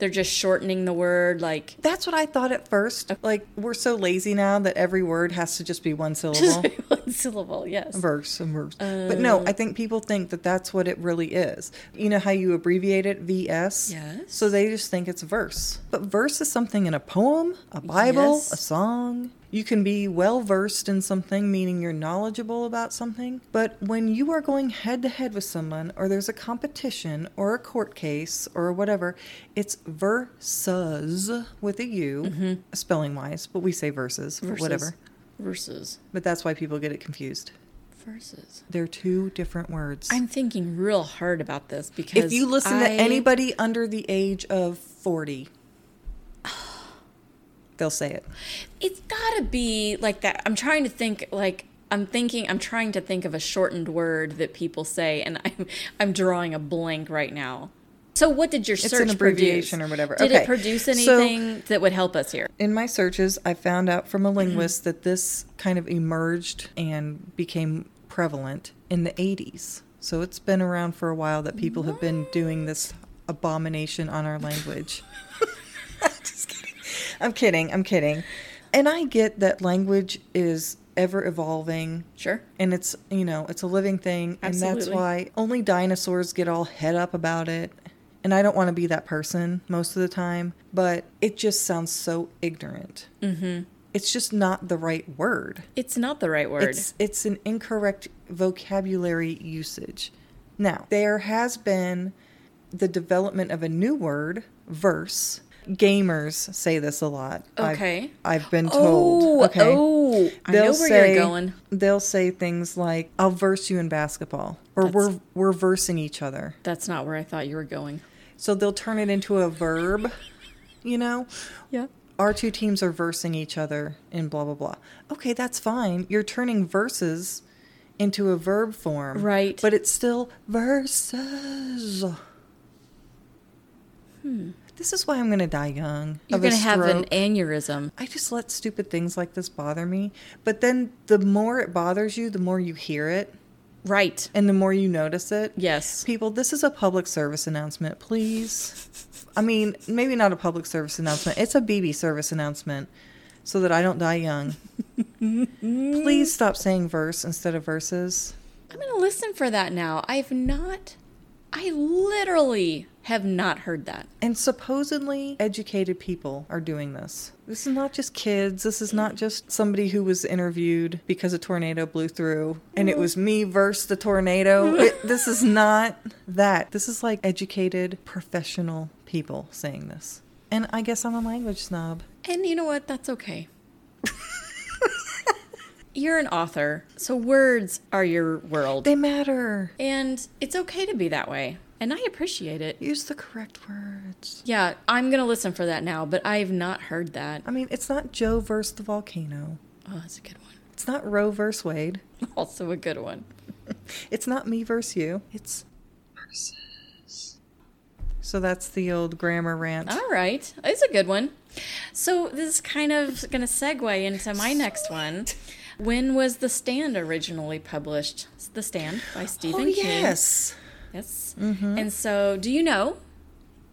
They're just shortening the word, like... That's what I thought at first. Like, we're so lazy now that every word has to just be one syllable. Just be one syllable, yes. Verse and verse. But no, I think people think that that's what it really is. You know how you abbreviate it, VS? Yes. So they just think it's verse. But verse is something in a poem, a Bible, yes. a song. You can be well-versed in something, meaning you're knowledgeable about something. But when you are going head-to-head with someone, or there's a competition, or a court case, or whatever, it's versus with a U, mm-hmm. spelling-wise, but we say versus, whatever. Versus. But that's why people get it confused. Versus. They're two different words. I'm thinking real hard about this because if you listen to anybody under the age of 40, they'll say it. It's got to be like that. I'm trying to think like I'm trying to think of a shortened word that people say, and I'm drawing a blank right now. So what did your search produce? It's an abbreviation produce? Or whatever. Did it produce anything that would help us here? In my searches, I found out from a linguist that this kind of emerged and became prevalent in the 80s. So it's been around for a while that people have been doing this abomination on our language. Just kidding. I'm kidding. And I get that language is ever evolving. Sure. And it's, you know, it's a living thing. Absolutely. And that's why only dinosaurs get all head up about it. And I don't want to be that person most of the time, but it just sounds so ignorant. Mm-hmm. It's just not the right word. It's not the right word. It's an incorrect vocabulary usage. Now, there has been the development of a new word, verse. Gamers say this a lot. Okay. I've been told. Oh, okay. Oh, I know where you're going. They'll say things like, I'll verse you in basketball. Or we're versing each other. That's not where I thought you were going. So they'll turn it into a verb, you know? Yeah. Our two teams are versing each other and blah, blah, blah. Okay, that's fine. You're turning verses into a verb form. Right. But it's still verses. This is why I'm going to die young. You're going to have an aneurysm. I just let stupid things like this bother me. But then the more it bothers you, the more you hear it. Right. And the more you notice it. Yes. People, this is a public service announcement, please. I mean, maybe not a public service announcement. It's a BB service announcement so that I don't die young. Please stop saying verse instead of verses. I'm going to listen for that now. I literally have not heard that. And supposedly educated people are doing this. This is not just kids. This is not just somebody who was interviewed because a tornado blew through and it was me versus the tornado. This is not that. This is like educated professional people saying this. And I guess I'm a language snob. And you know what? That's okay. You're an author, so words are your world. They matter. And it's okay to be that way. And I appreciate it. Use the correct words. Yeah, I'm going to listen for that now, but I have not heard that. I mean, it's not Joe versus the volcano. Oh, that's a good one. It's not Roe versus Wade. Also a good one. It's not me versus you. It's versus. So that's the old grammar rant. All right. It's a good one. So this is kind of going to segue into my next one. When was The Stand originally published? The Stand by Stephen King. Yes. Yes. Mm-hmm. And so, do you know?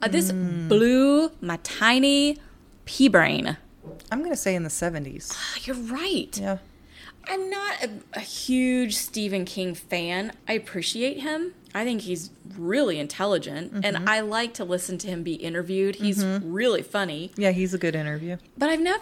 This blew my tiny pea brain. I'm going to say in the 70s. You're right. Yeah. I'm not a huge Stephen King fan. I appreciate him. I think he's really intelligent, and I like to listen to him be interviewed. He's really funny. Yeah, he's a good interview. But I've not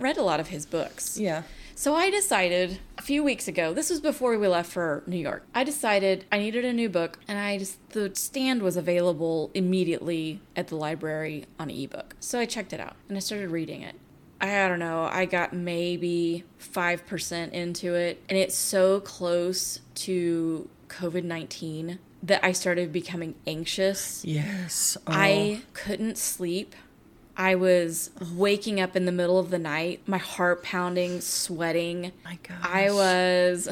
read a lot of his books. Yeah. So I decided a few weeks ago, this was before we left for New York, I decided I needed a new book, and The Stand was available immediately at the library on ebook. So I checked it out, and I started reading it. I don't know, I got maybe 5% into it, and it's so close to COVID-19 that I started becoming anxious. Yes. Oh. I couldn't sleep. I was waking up in the middle of the night, my heart pounding, sweating. My gosh. I was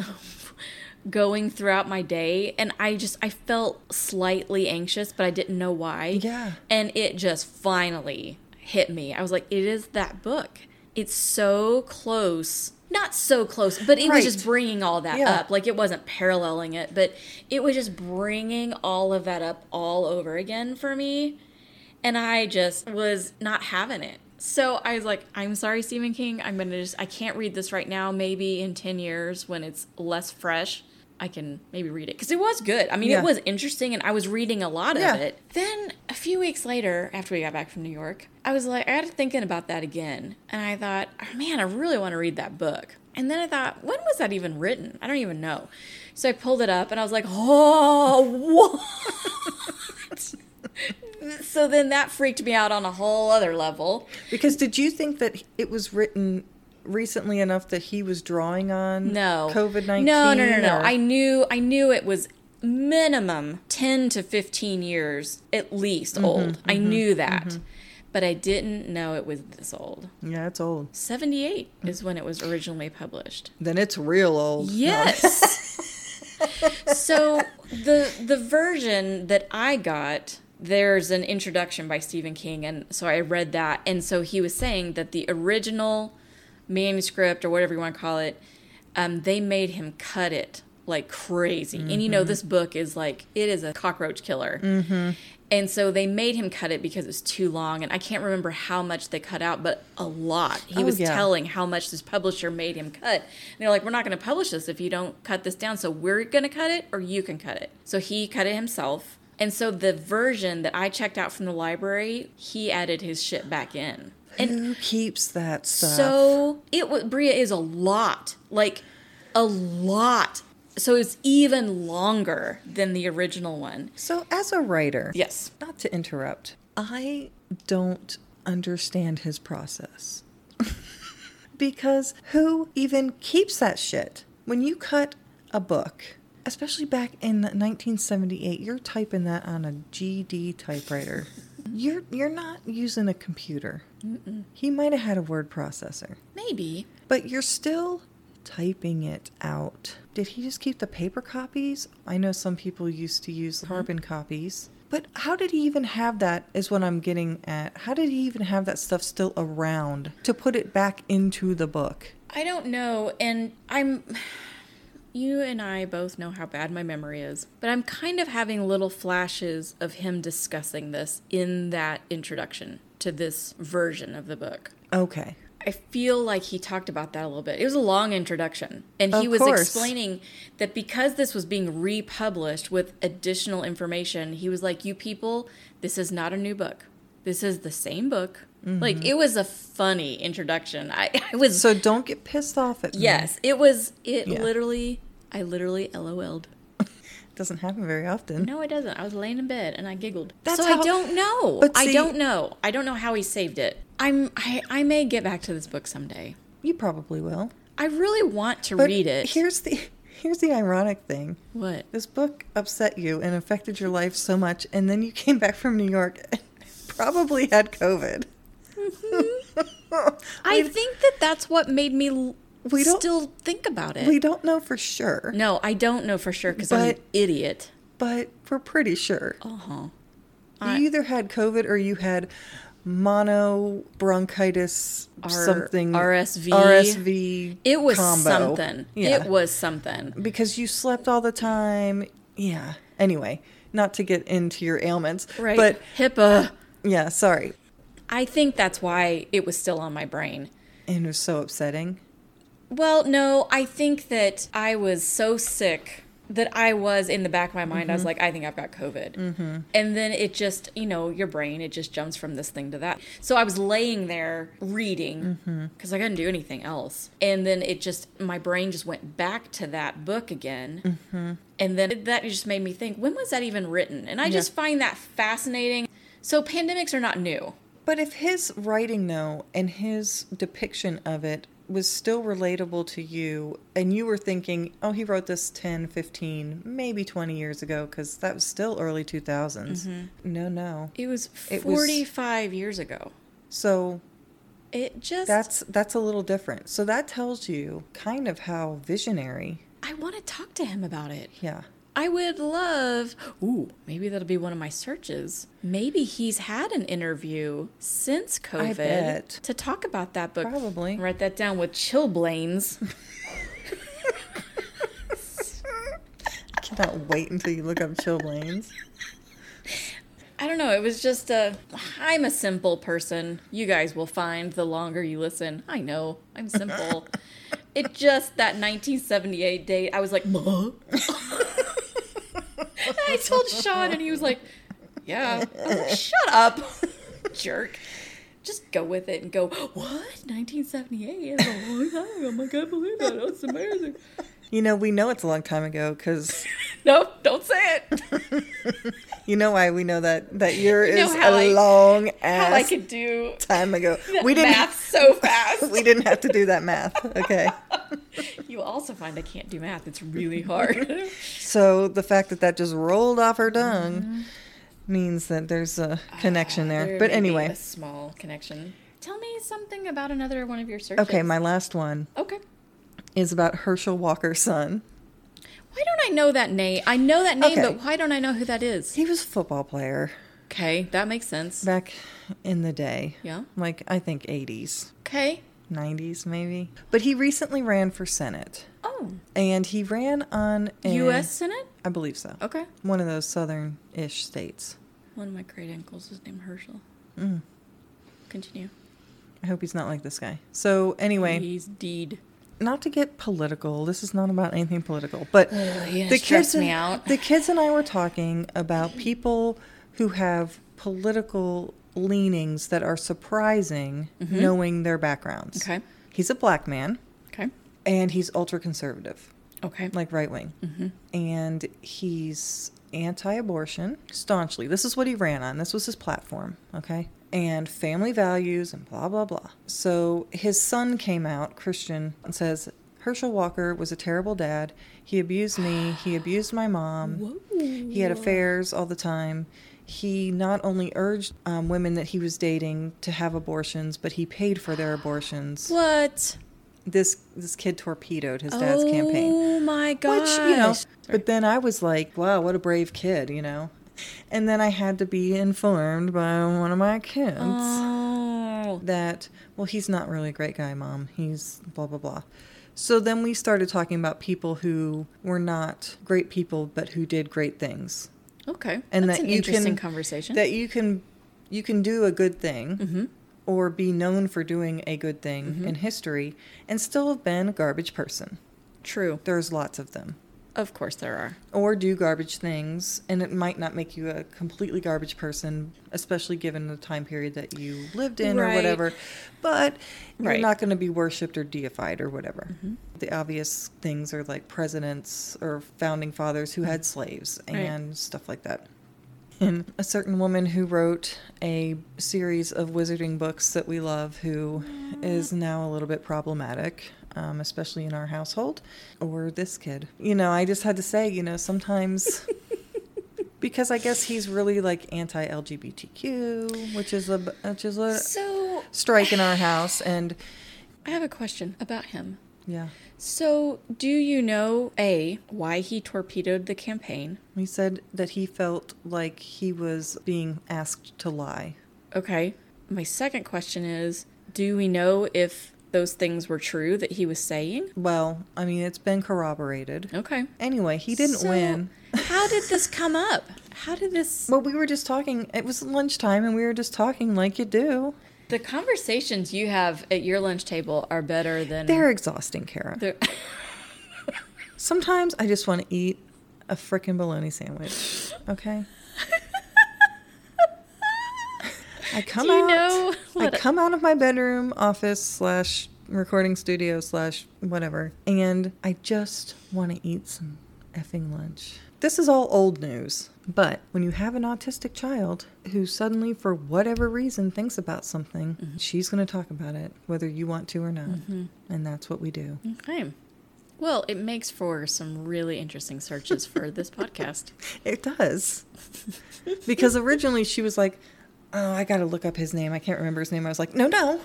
going throughout my day, and I felt slightly anxious, but I didn't know why. Yeah. And it just finally hit me. I was like, it is that book. It's so close. Not so close, but it was just bringing all that up. Like, it wasn't paralleling it, but it was just bringing all of that up all over again for me. And I just was not having it. So I was like, I'm sorry, Stephen King. I can't read this right now. Maybe in 10 years when it's less fresh, I can maybe read it. Because it was good. I mean, it was interesting and I was reading a lot of it. Then a few weeks later, after we got back from New York, I was like, I got to thinking about that again. And I thought, oh, man, I really want to read that book. And then I thought, when was that even written? I don't even know. So I pulled it up and I was like, oh, what? So then that freaked me out on a whole other level. Because did you think that it was written recently enough that he was drawing on COVID-19? No. I knew it was minimum 10 to 15 years at least old. Mm-hmm. I knew that. Mm-hmm. But I didn't know it was this old. Yeah, it's old. 78 is when it was originally published. Then it's real old. Yes. So the version that I got, there's an introduction by Stephen King, and so I read that. And so he was saying that the original manuscript, or whatever you want to call it, they made him cut it like crazy. Mm-hmm. And you know, this book is like, it is a cockroach killer. Mm-hmm. And so they made him cut it because it's too long. And I can't remember how much they cut out, but a lot. He was telling how much this publisher made him cut. And they're like, we're not going to publish this if you don't cut this down. So we're going to cut it, or you can cut it. So he cut it himself. And so the version that I checked out from the library, he added his shit back in. And who keeps that stuff? So Bria is a lot. Like, a lot. So it's even longer than the original one. So as a writer, yes, not to interrupt, I don't understand his process. Because who even keeps that shit? When you cut a book, especially back in 1978, you're typing that on a GD typewriter. You're not using a computer. Mm-mm. He might have had a word processor. Maybe. But you're still typing it out. Did he just keep the paper copies? I know some people used to use carbon copies. But how did he even have that, is what I'm getting at. How did he even have that stuff still around to put it back into the book? I don't know. And you and I both know how bad my memory is, but I'm kind of having little flashes of him discussing this in that introduction to this version of the book. Okay. I feel like he talked about that a little bit. It was a long introduction. And he was explaining that because this was being republished with additional information, he was like, you people, this is not a new book. This is the same book. Mm-hmm. Like, it was a funny introduction. I was... So don't get pissed off at me. Yes, it was... I literally LOL'd. Doesn't happen very often. No, it doesn't. I was laying in bed and I giggled. I don't know. But see, I don't know. I don't know how he saved it. I may get back to this book someday. You probably will. I really want to read it. Here's the ironic thing. What? This book upset you and affected your life so much, and then you came back from New York and probably had COVID. Mm-hmm. I think that's what made me... We don't still think about it. We don't know for sure. No, I don't know for sure because I'm an idiot. But we're pretty sure. Uh-huh. You either had COVID or you had monobronchitis something. RSV. RSV It was combo. Something. Yeah. It was something. Because you slept all the time. Yeah. Anyway, not to get into your ailments. Right. But HIPAA. Yeah, sorry. I think that's why it was still on my brain. And it was so upsetting. Well, no, I think that I was so sick that I was in the back of my mind. Mm-hmm. I was like, I think I've got COVID. Mm-hmm. And then it just, you know, your brain, it just jumps from this thing to that. So I was laying there reading because I couldn't do anything else. And then my brain just went back to that book again. Mm-hmm. And then that just made me think, when was that even written? And I just find that fascinating. So pandemics are not new. But if his writing, though, and his depiction of it was still relatable to you, and you were thinking, oh, he wrote this 10, 15, maybe 20 years ago, because that was still early 2000s. Mm-hmm. No. It was 45 years ago. So it just... That's a little different. So that tells you kind of how visionary... I want to talk to him about it. Yeah. I would love... Ooh, maybe that'll be one of my searches. Maybe he's had an interview since COVID to talk about that book. Probably. Write that down with chilblains. I cannot wait until you look up chilblains. I don't know. It was just I'm a simple person. You guys will find the longer you listen. I know. I'm simple. It just... That 1978 date, I was like... I told Sean, and he was like, yeah. I was like, shut up, jerk. Just go with it and go, what? 1978? That's a long time ago. I can't believe that. That's amazing. You know, we know it's a long time ago because... No, don't say it. You know why we know that year is a long ass I could do time ago. We didn't math so fast. We didn't have to do that math. Okay. You also find I can't do math. It's really hard. So the fact that just rolled off her tongue means that there's a connection there. But anyway, a small connection. Tell me something about another one of your searches. Okay, my last one. Okay. Is about Herschel Walker's son. Why don't I know that name? I know that name, but why don't I know who that is? He was a football player. Okay, that makes sense. Back in the day. Yeah. Like, I think 80s. Okay. 90s, maybe. But he recently ran for Senate. Oh. And he ran on a... U.S. Senate? I believe so. Okay. One of those southern-ish states. One of my great uncles is named Herschel. Mm. Continue. I hope he's not like this guy. So, anyway. He's deed. Not to get political, this is not about anything political, but the kids and I were talking about people who have political leanings that are surprising knowing their backgrounds. Okay. He's a black man. Okay. And he's ultra-conservative. Okay. Like right-wing. Mm-hmm. And he's anti-abortion, staunchly. This is what he ran on. This was his platform. Okay. And family values and blah, blah, blah. So his son came out, Christian, and says, Herschel Walker was a terrible dad. He abused me. He abused my mom. Whoa. He had affairs all the time. He not only urged women that he was dating to have abortions, but he paid for their abortions. What? This kid torpedoed his dad's campaign. Oh, my gosh. Which, Sorry. But then I was like, wow, what a brave kid, And then I had to be informed by one of my kids that, he's not really a great guy, Mom. He's blah, blah, blah. So then we started talking about people who were not great people, but who did great things. Okay. And that's an interesting conversation. That you can do a good thing or be known for doing a good thing in history and still have been a garbage person. True. There's lots of them. Of course there are. Or do garbage things, and it might not make you a completely garbage person, especially given the time period that you lived in or whatever. But you're not going to be worshipped or deified or whatever. Mm-hmm. The obvious things are like presidents or founding fathers who had slaves and stuff like that. And a certain woman who wrote a series of wizarding books that we love who is now a little bit problematic. Especially in our household, or this kid. I just had to say, sometimes, because I guess he's really like anti-LGBTQ, which is a strike in our house. And I have a question about him. Yeah. So do you know, why he torpedoed the campaign? He said that he felt like he was being asked to lie. Okay. My second question is, do we know if those things were true that he was saying? Well, it's been corroborated. Okay. Anyway, he didn't win. How did this come up? Well, we were just talking. It was lunchtime, and we were just talking like you do. The conversations you have at your lunch table are better than... They're exhausting, Cara. Sometimes I just want to eat a frickin' bologna sandwich. Okay? I come out of my bedroom, office/recording studio/whatever, and I just want to eat some effing lunch. This is all old news, but when you have an autistic child who suddenly, for whatever reason, thinks about something, she's going to talk about it, whether you want to or not, and that's what we do. Okay. Well, it makes for some really interesting searches for this podcast. It does. Because originally she was like, oh, I got to look up his name. I can't remember his name. I was like, no.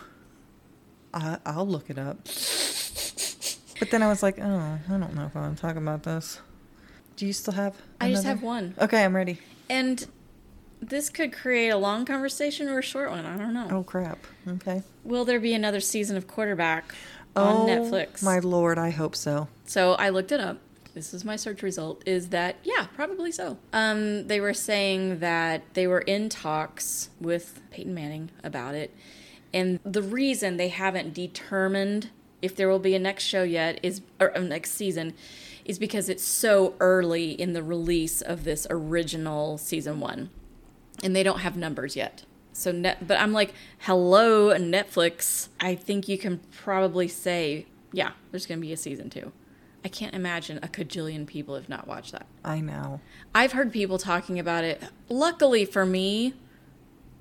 I'll look it up. But then I was like, oh, I don't know if I want to talk about this. Do you still have another? I just have one. Okay, I'm ready. And this could create a long conversation or a short one. I don't know. Oh, crap. Okay. Will there be another season of Quarterback on Netflix? Oh, my Lord, I hope so. So I looked it up. This is my search result, is that, yeah, probably so. They were saying that they were in talks with Peyton Manning about it. And the reason they haven't determined if there will be a next show yet next season is because it's so early in the release of this original season one. And they don't have numbers yet. So, but I'm like, hello, Netflix. I think you can probably say, yeah, there's going to be a season two. I can't imagine a cajillion people have not watched that. I know. I've heard people talking about it. Luckily for me,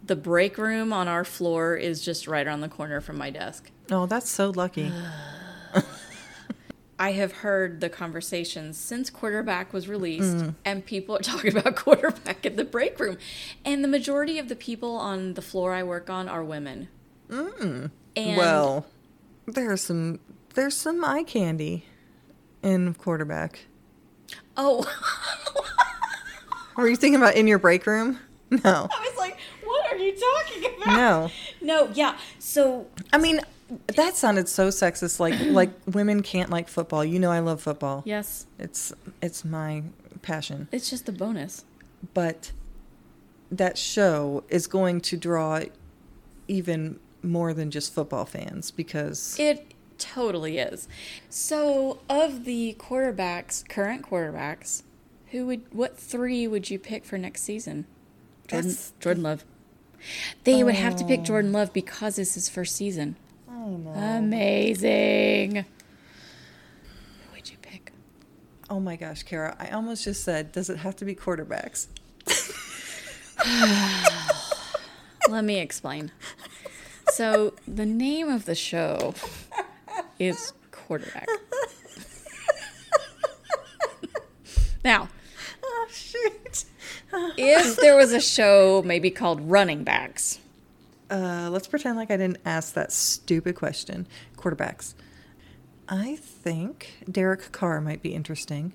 the break room on our floor is just right around the corner from my desk. Oh, that's so lucky. I have heard the conversations since Quarterback was released, and people are talking about Quarterback in the break room. And the majority of the people on the floor I work on are women. Mm. And well, there's some eye candy in Quarterback. Oh. Were you thinking about in your break room? No. I was like, what are you talking about? No, yeah. So I mean, that sounded so sexist, like women can't like football. You know I love football. Yes. It's my passion. It's just a bonus. But that show is going to draw even more than just football fans because... It totally is. So of the current quarterbacks, what three would you pick for next season? Jordan Love. They would have to pick Jordan Love because it's his first season. Amazing. Who would you pick? Oh my gosh, Cara, I almost just said, does it have to be quarterbacks? Let me explain. So the name of the show is Quarterback. Now, oh shoot. If there was a show maybe called Running Backs. Let's pretend like I didn't ask that stupid question. Quarterbacks. I think Derek Carr might be interesting.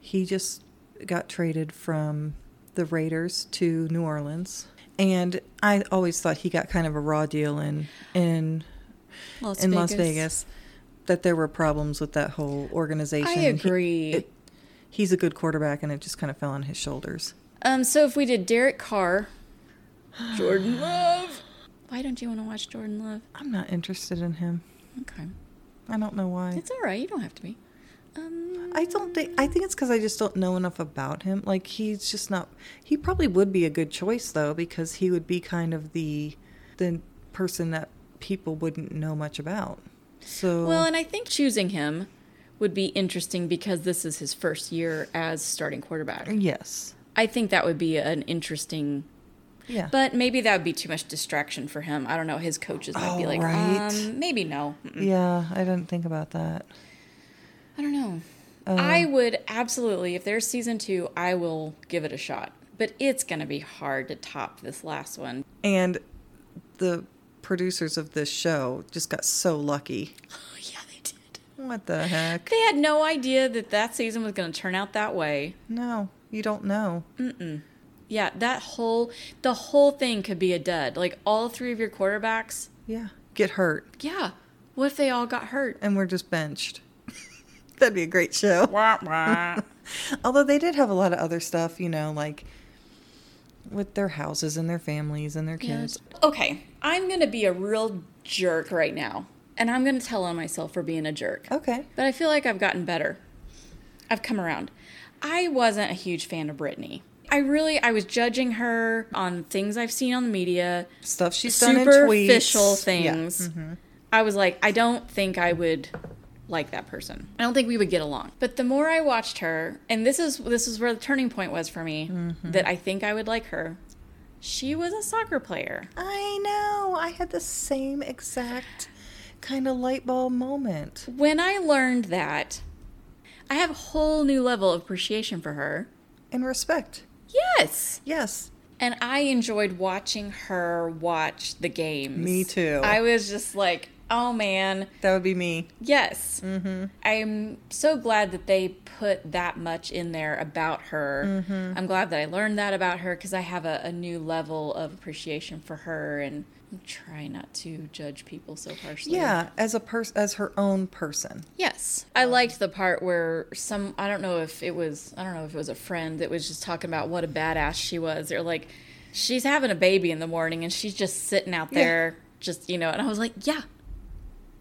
He just got traded from the Raiders to New Orleans. And I always thought he got kind of a raw deal in Las Vegas. That there were problems with that whole organization. I agree. He's a good quarterback, and it just kind of fell on his shoulders. So if we did Derek Carr... Jordan Love. Why don't you want to watch Jordan Love? I'm not interested in him. Okay. I don't know why. It's all right. You don't have to be. I think it's because I just don't know enough about him. Like, he's just not... He probably would be a good choice, though, because he would be kind of the person that people wouldn't know much about. So... Well, and I think choosing him would be interesting because this is his first year as starting quarterback. Yes. I think that would be an interesting... Yeah. But maybe that would be too much distraction for him. I don't know. His coaches might be like, right. Maybe no. Mm-mm. Yeah, I didn't think about that. I don't know. I would absolutely, if there's season 2, I will give it a shot. But it's going to be hard to top this last one. And the producers of this show just got so lucky. Oh, yeah, they did. What the heck? They had no idea that season was going to turn out that way. No, you don't know. Mm-mm. Yeah, the whole thing could be a dud. Like, all three of your quarterbacks... Yeah, get hurt. Yeah. What if they all got hurt? And we're just benched. That'd be a great show. Wah, wah. Although they did have a lot of other stuff, you know, like with their houses and their families and their kids. Yes. Okay, I'm going to be a real jerk right now. And I'm going to tell on myself for being a jerk. Okay. But I feel like I've gotten better. I've come around. I wasn't a huge fan of Britney. I was judging her on things I've seen on the media. Stuff she's done in tweets. Superficial things. Yeah. Mm-hmm. I was like, I don't think I would like that person. I don't think we would get along. But the more I watched her, and this is where the turning point was for me, that I think I would like her. She was a soccer player. I know. I had the same exact kind of light bulb moment. When I learned that, I have a whole new level of appreciation for her. And respect. Yes. Yes. And I enjoyed watching her watch the games. Me too. I was just like, oh, man. That would be me. Yes. Mm-hmm. I'm so glad that they put that much in there about her. Mm-hmm. I'm glad that I learned that about her because I have a new level of appreciation for her. And I try not to judge people so harshly. Yeah, as her own person. Yes. I liked the part where I don't know if it was a friend that was just talking about what a badass she was. They're like, she's having a baby in the morning and she's just sitting out there, just, you know, and I was like, yeah.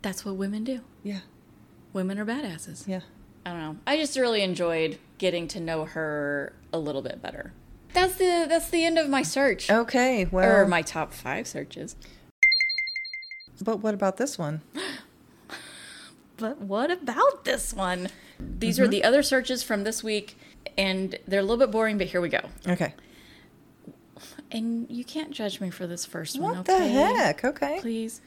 That's what women do. Yeah. Women are badasses. Yeah. I don't know. I just really enjoyed getting to know her a little bit better. That's the end of my search. Okay, well. Or my top 5 searches. But what about this one? but what about this one? These are the other searches from this week, and they're a little bit boring, but here we go. Okay. And you can't judge me for this first one, okay? What the heck? Okay. Please.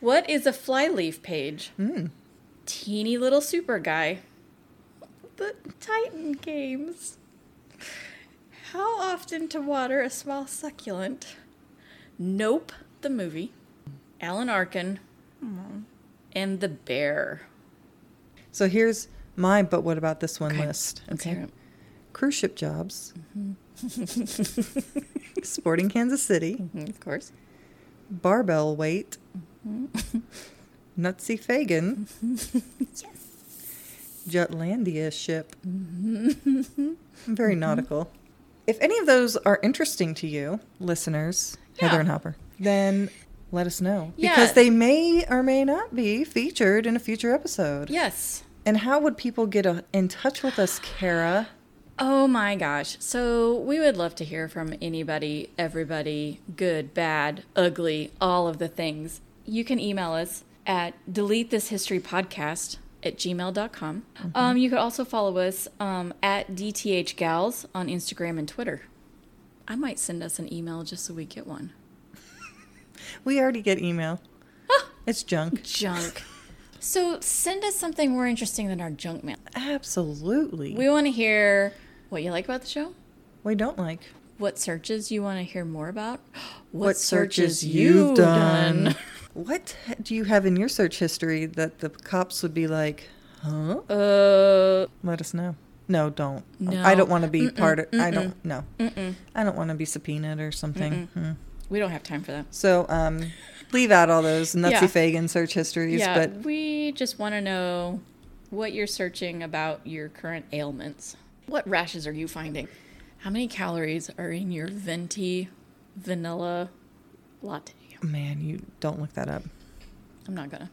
What is a flyleaf page? Teeny little super guy. The Titan Games. How often to water a small succulent? Nope, the movie. Alan Arkin. And the bear. So here's my but what about this one list. Okay. Cruise ship jobs. Sporting Kansas City. Of course. Barbell weight. Nutsy Fagan. Yes. Jutlandia ship. Very nautical. If any of those are interesting to you, listeners, Heather and Hopper, then let us know. Yeah. Because they may or may not be featured in a future episode. Yes. And how would people get in touch with us, Cara? Oh, my gosh. So we would love to hear from anybody, everybody, good, bad, ugly, all of the things. You can email us at deletethishistorypodcast@gmail.com. You could also follow us at DTH Gals on Instagram and Twitter. I might send us an email just so we get one. We already get email. It's junk. Junk. So send us something more interesting than our junk mail. Absolutely. We want to hear what you like about the show. What you don't like. What searches you want to hear more about. What searches you've done. What do you have in your search history that the cops would be like, huh? Let us know. No, don't. No. I don't want to be part of... I don't... No. I don't want to be subpoenaed or something. We don't have time for that. So, leave out all those Nutsy Fagan search histories. Yeah, but we just want to know what you're searching about your current ailments. What rashes are you finding? How many calories are in your venti vanilla latte? Man, you don't look that up. I'm not gonna.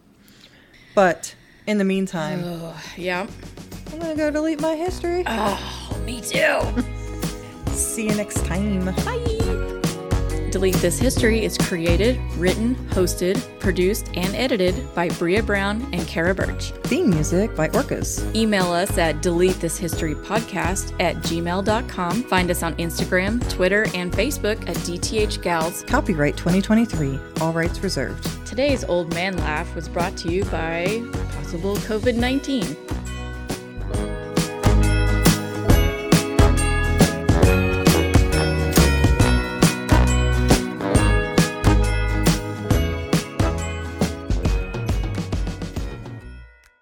But in the meantime, I'm gonna go delete my history. Oh, me too. See you next time. Bye. Delete This History is created, written, hosted, produced, and edited by Bria Brown and Cara Birch. Theme music by Orcas. Email us at deletethishistorypodcast@gmail.com. Find us on Instagram, Twitter, and Facebook at DTH Gals. Copyright 2023. All rights reserved. Today's Old Man Laugh was brought to you by possible COVID-19.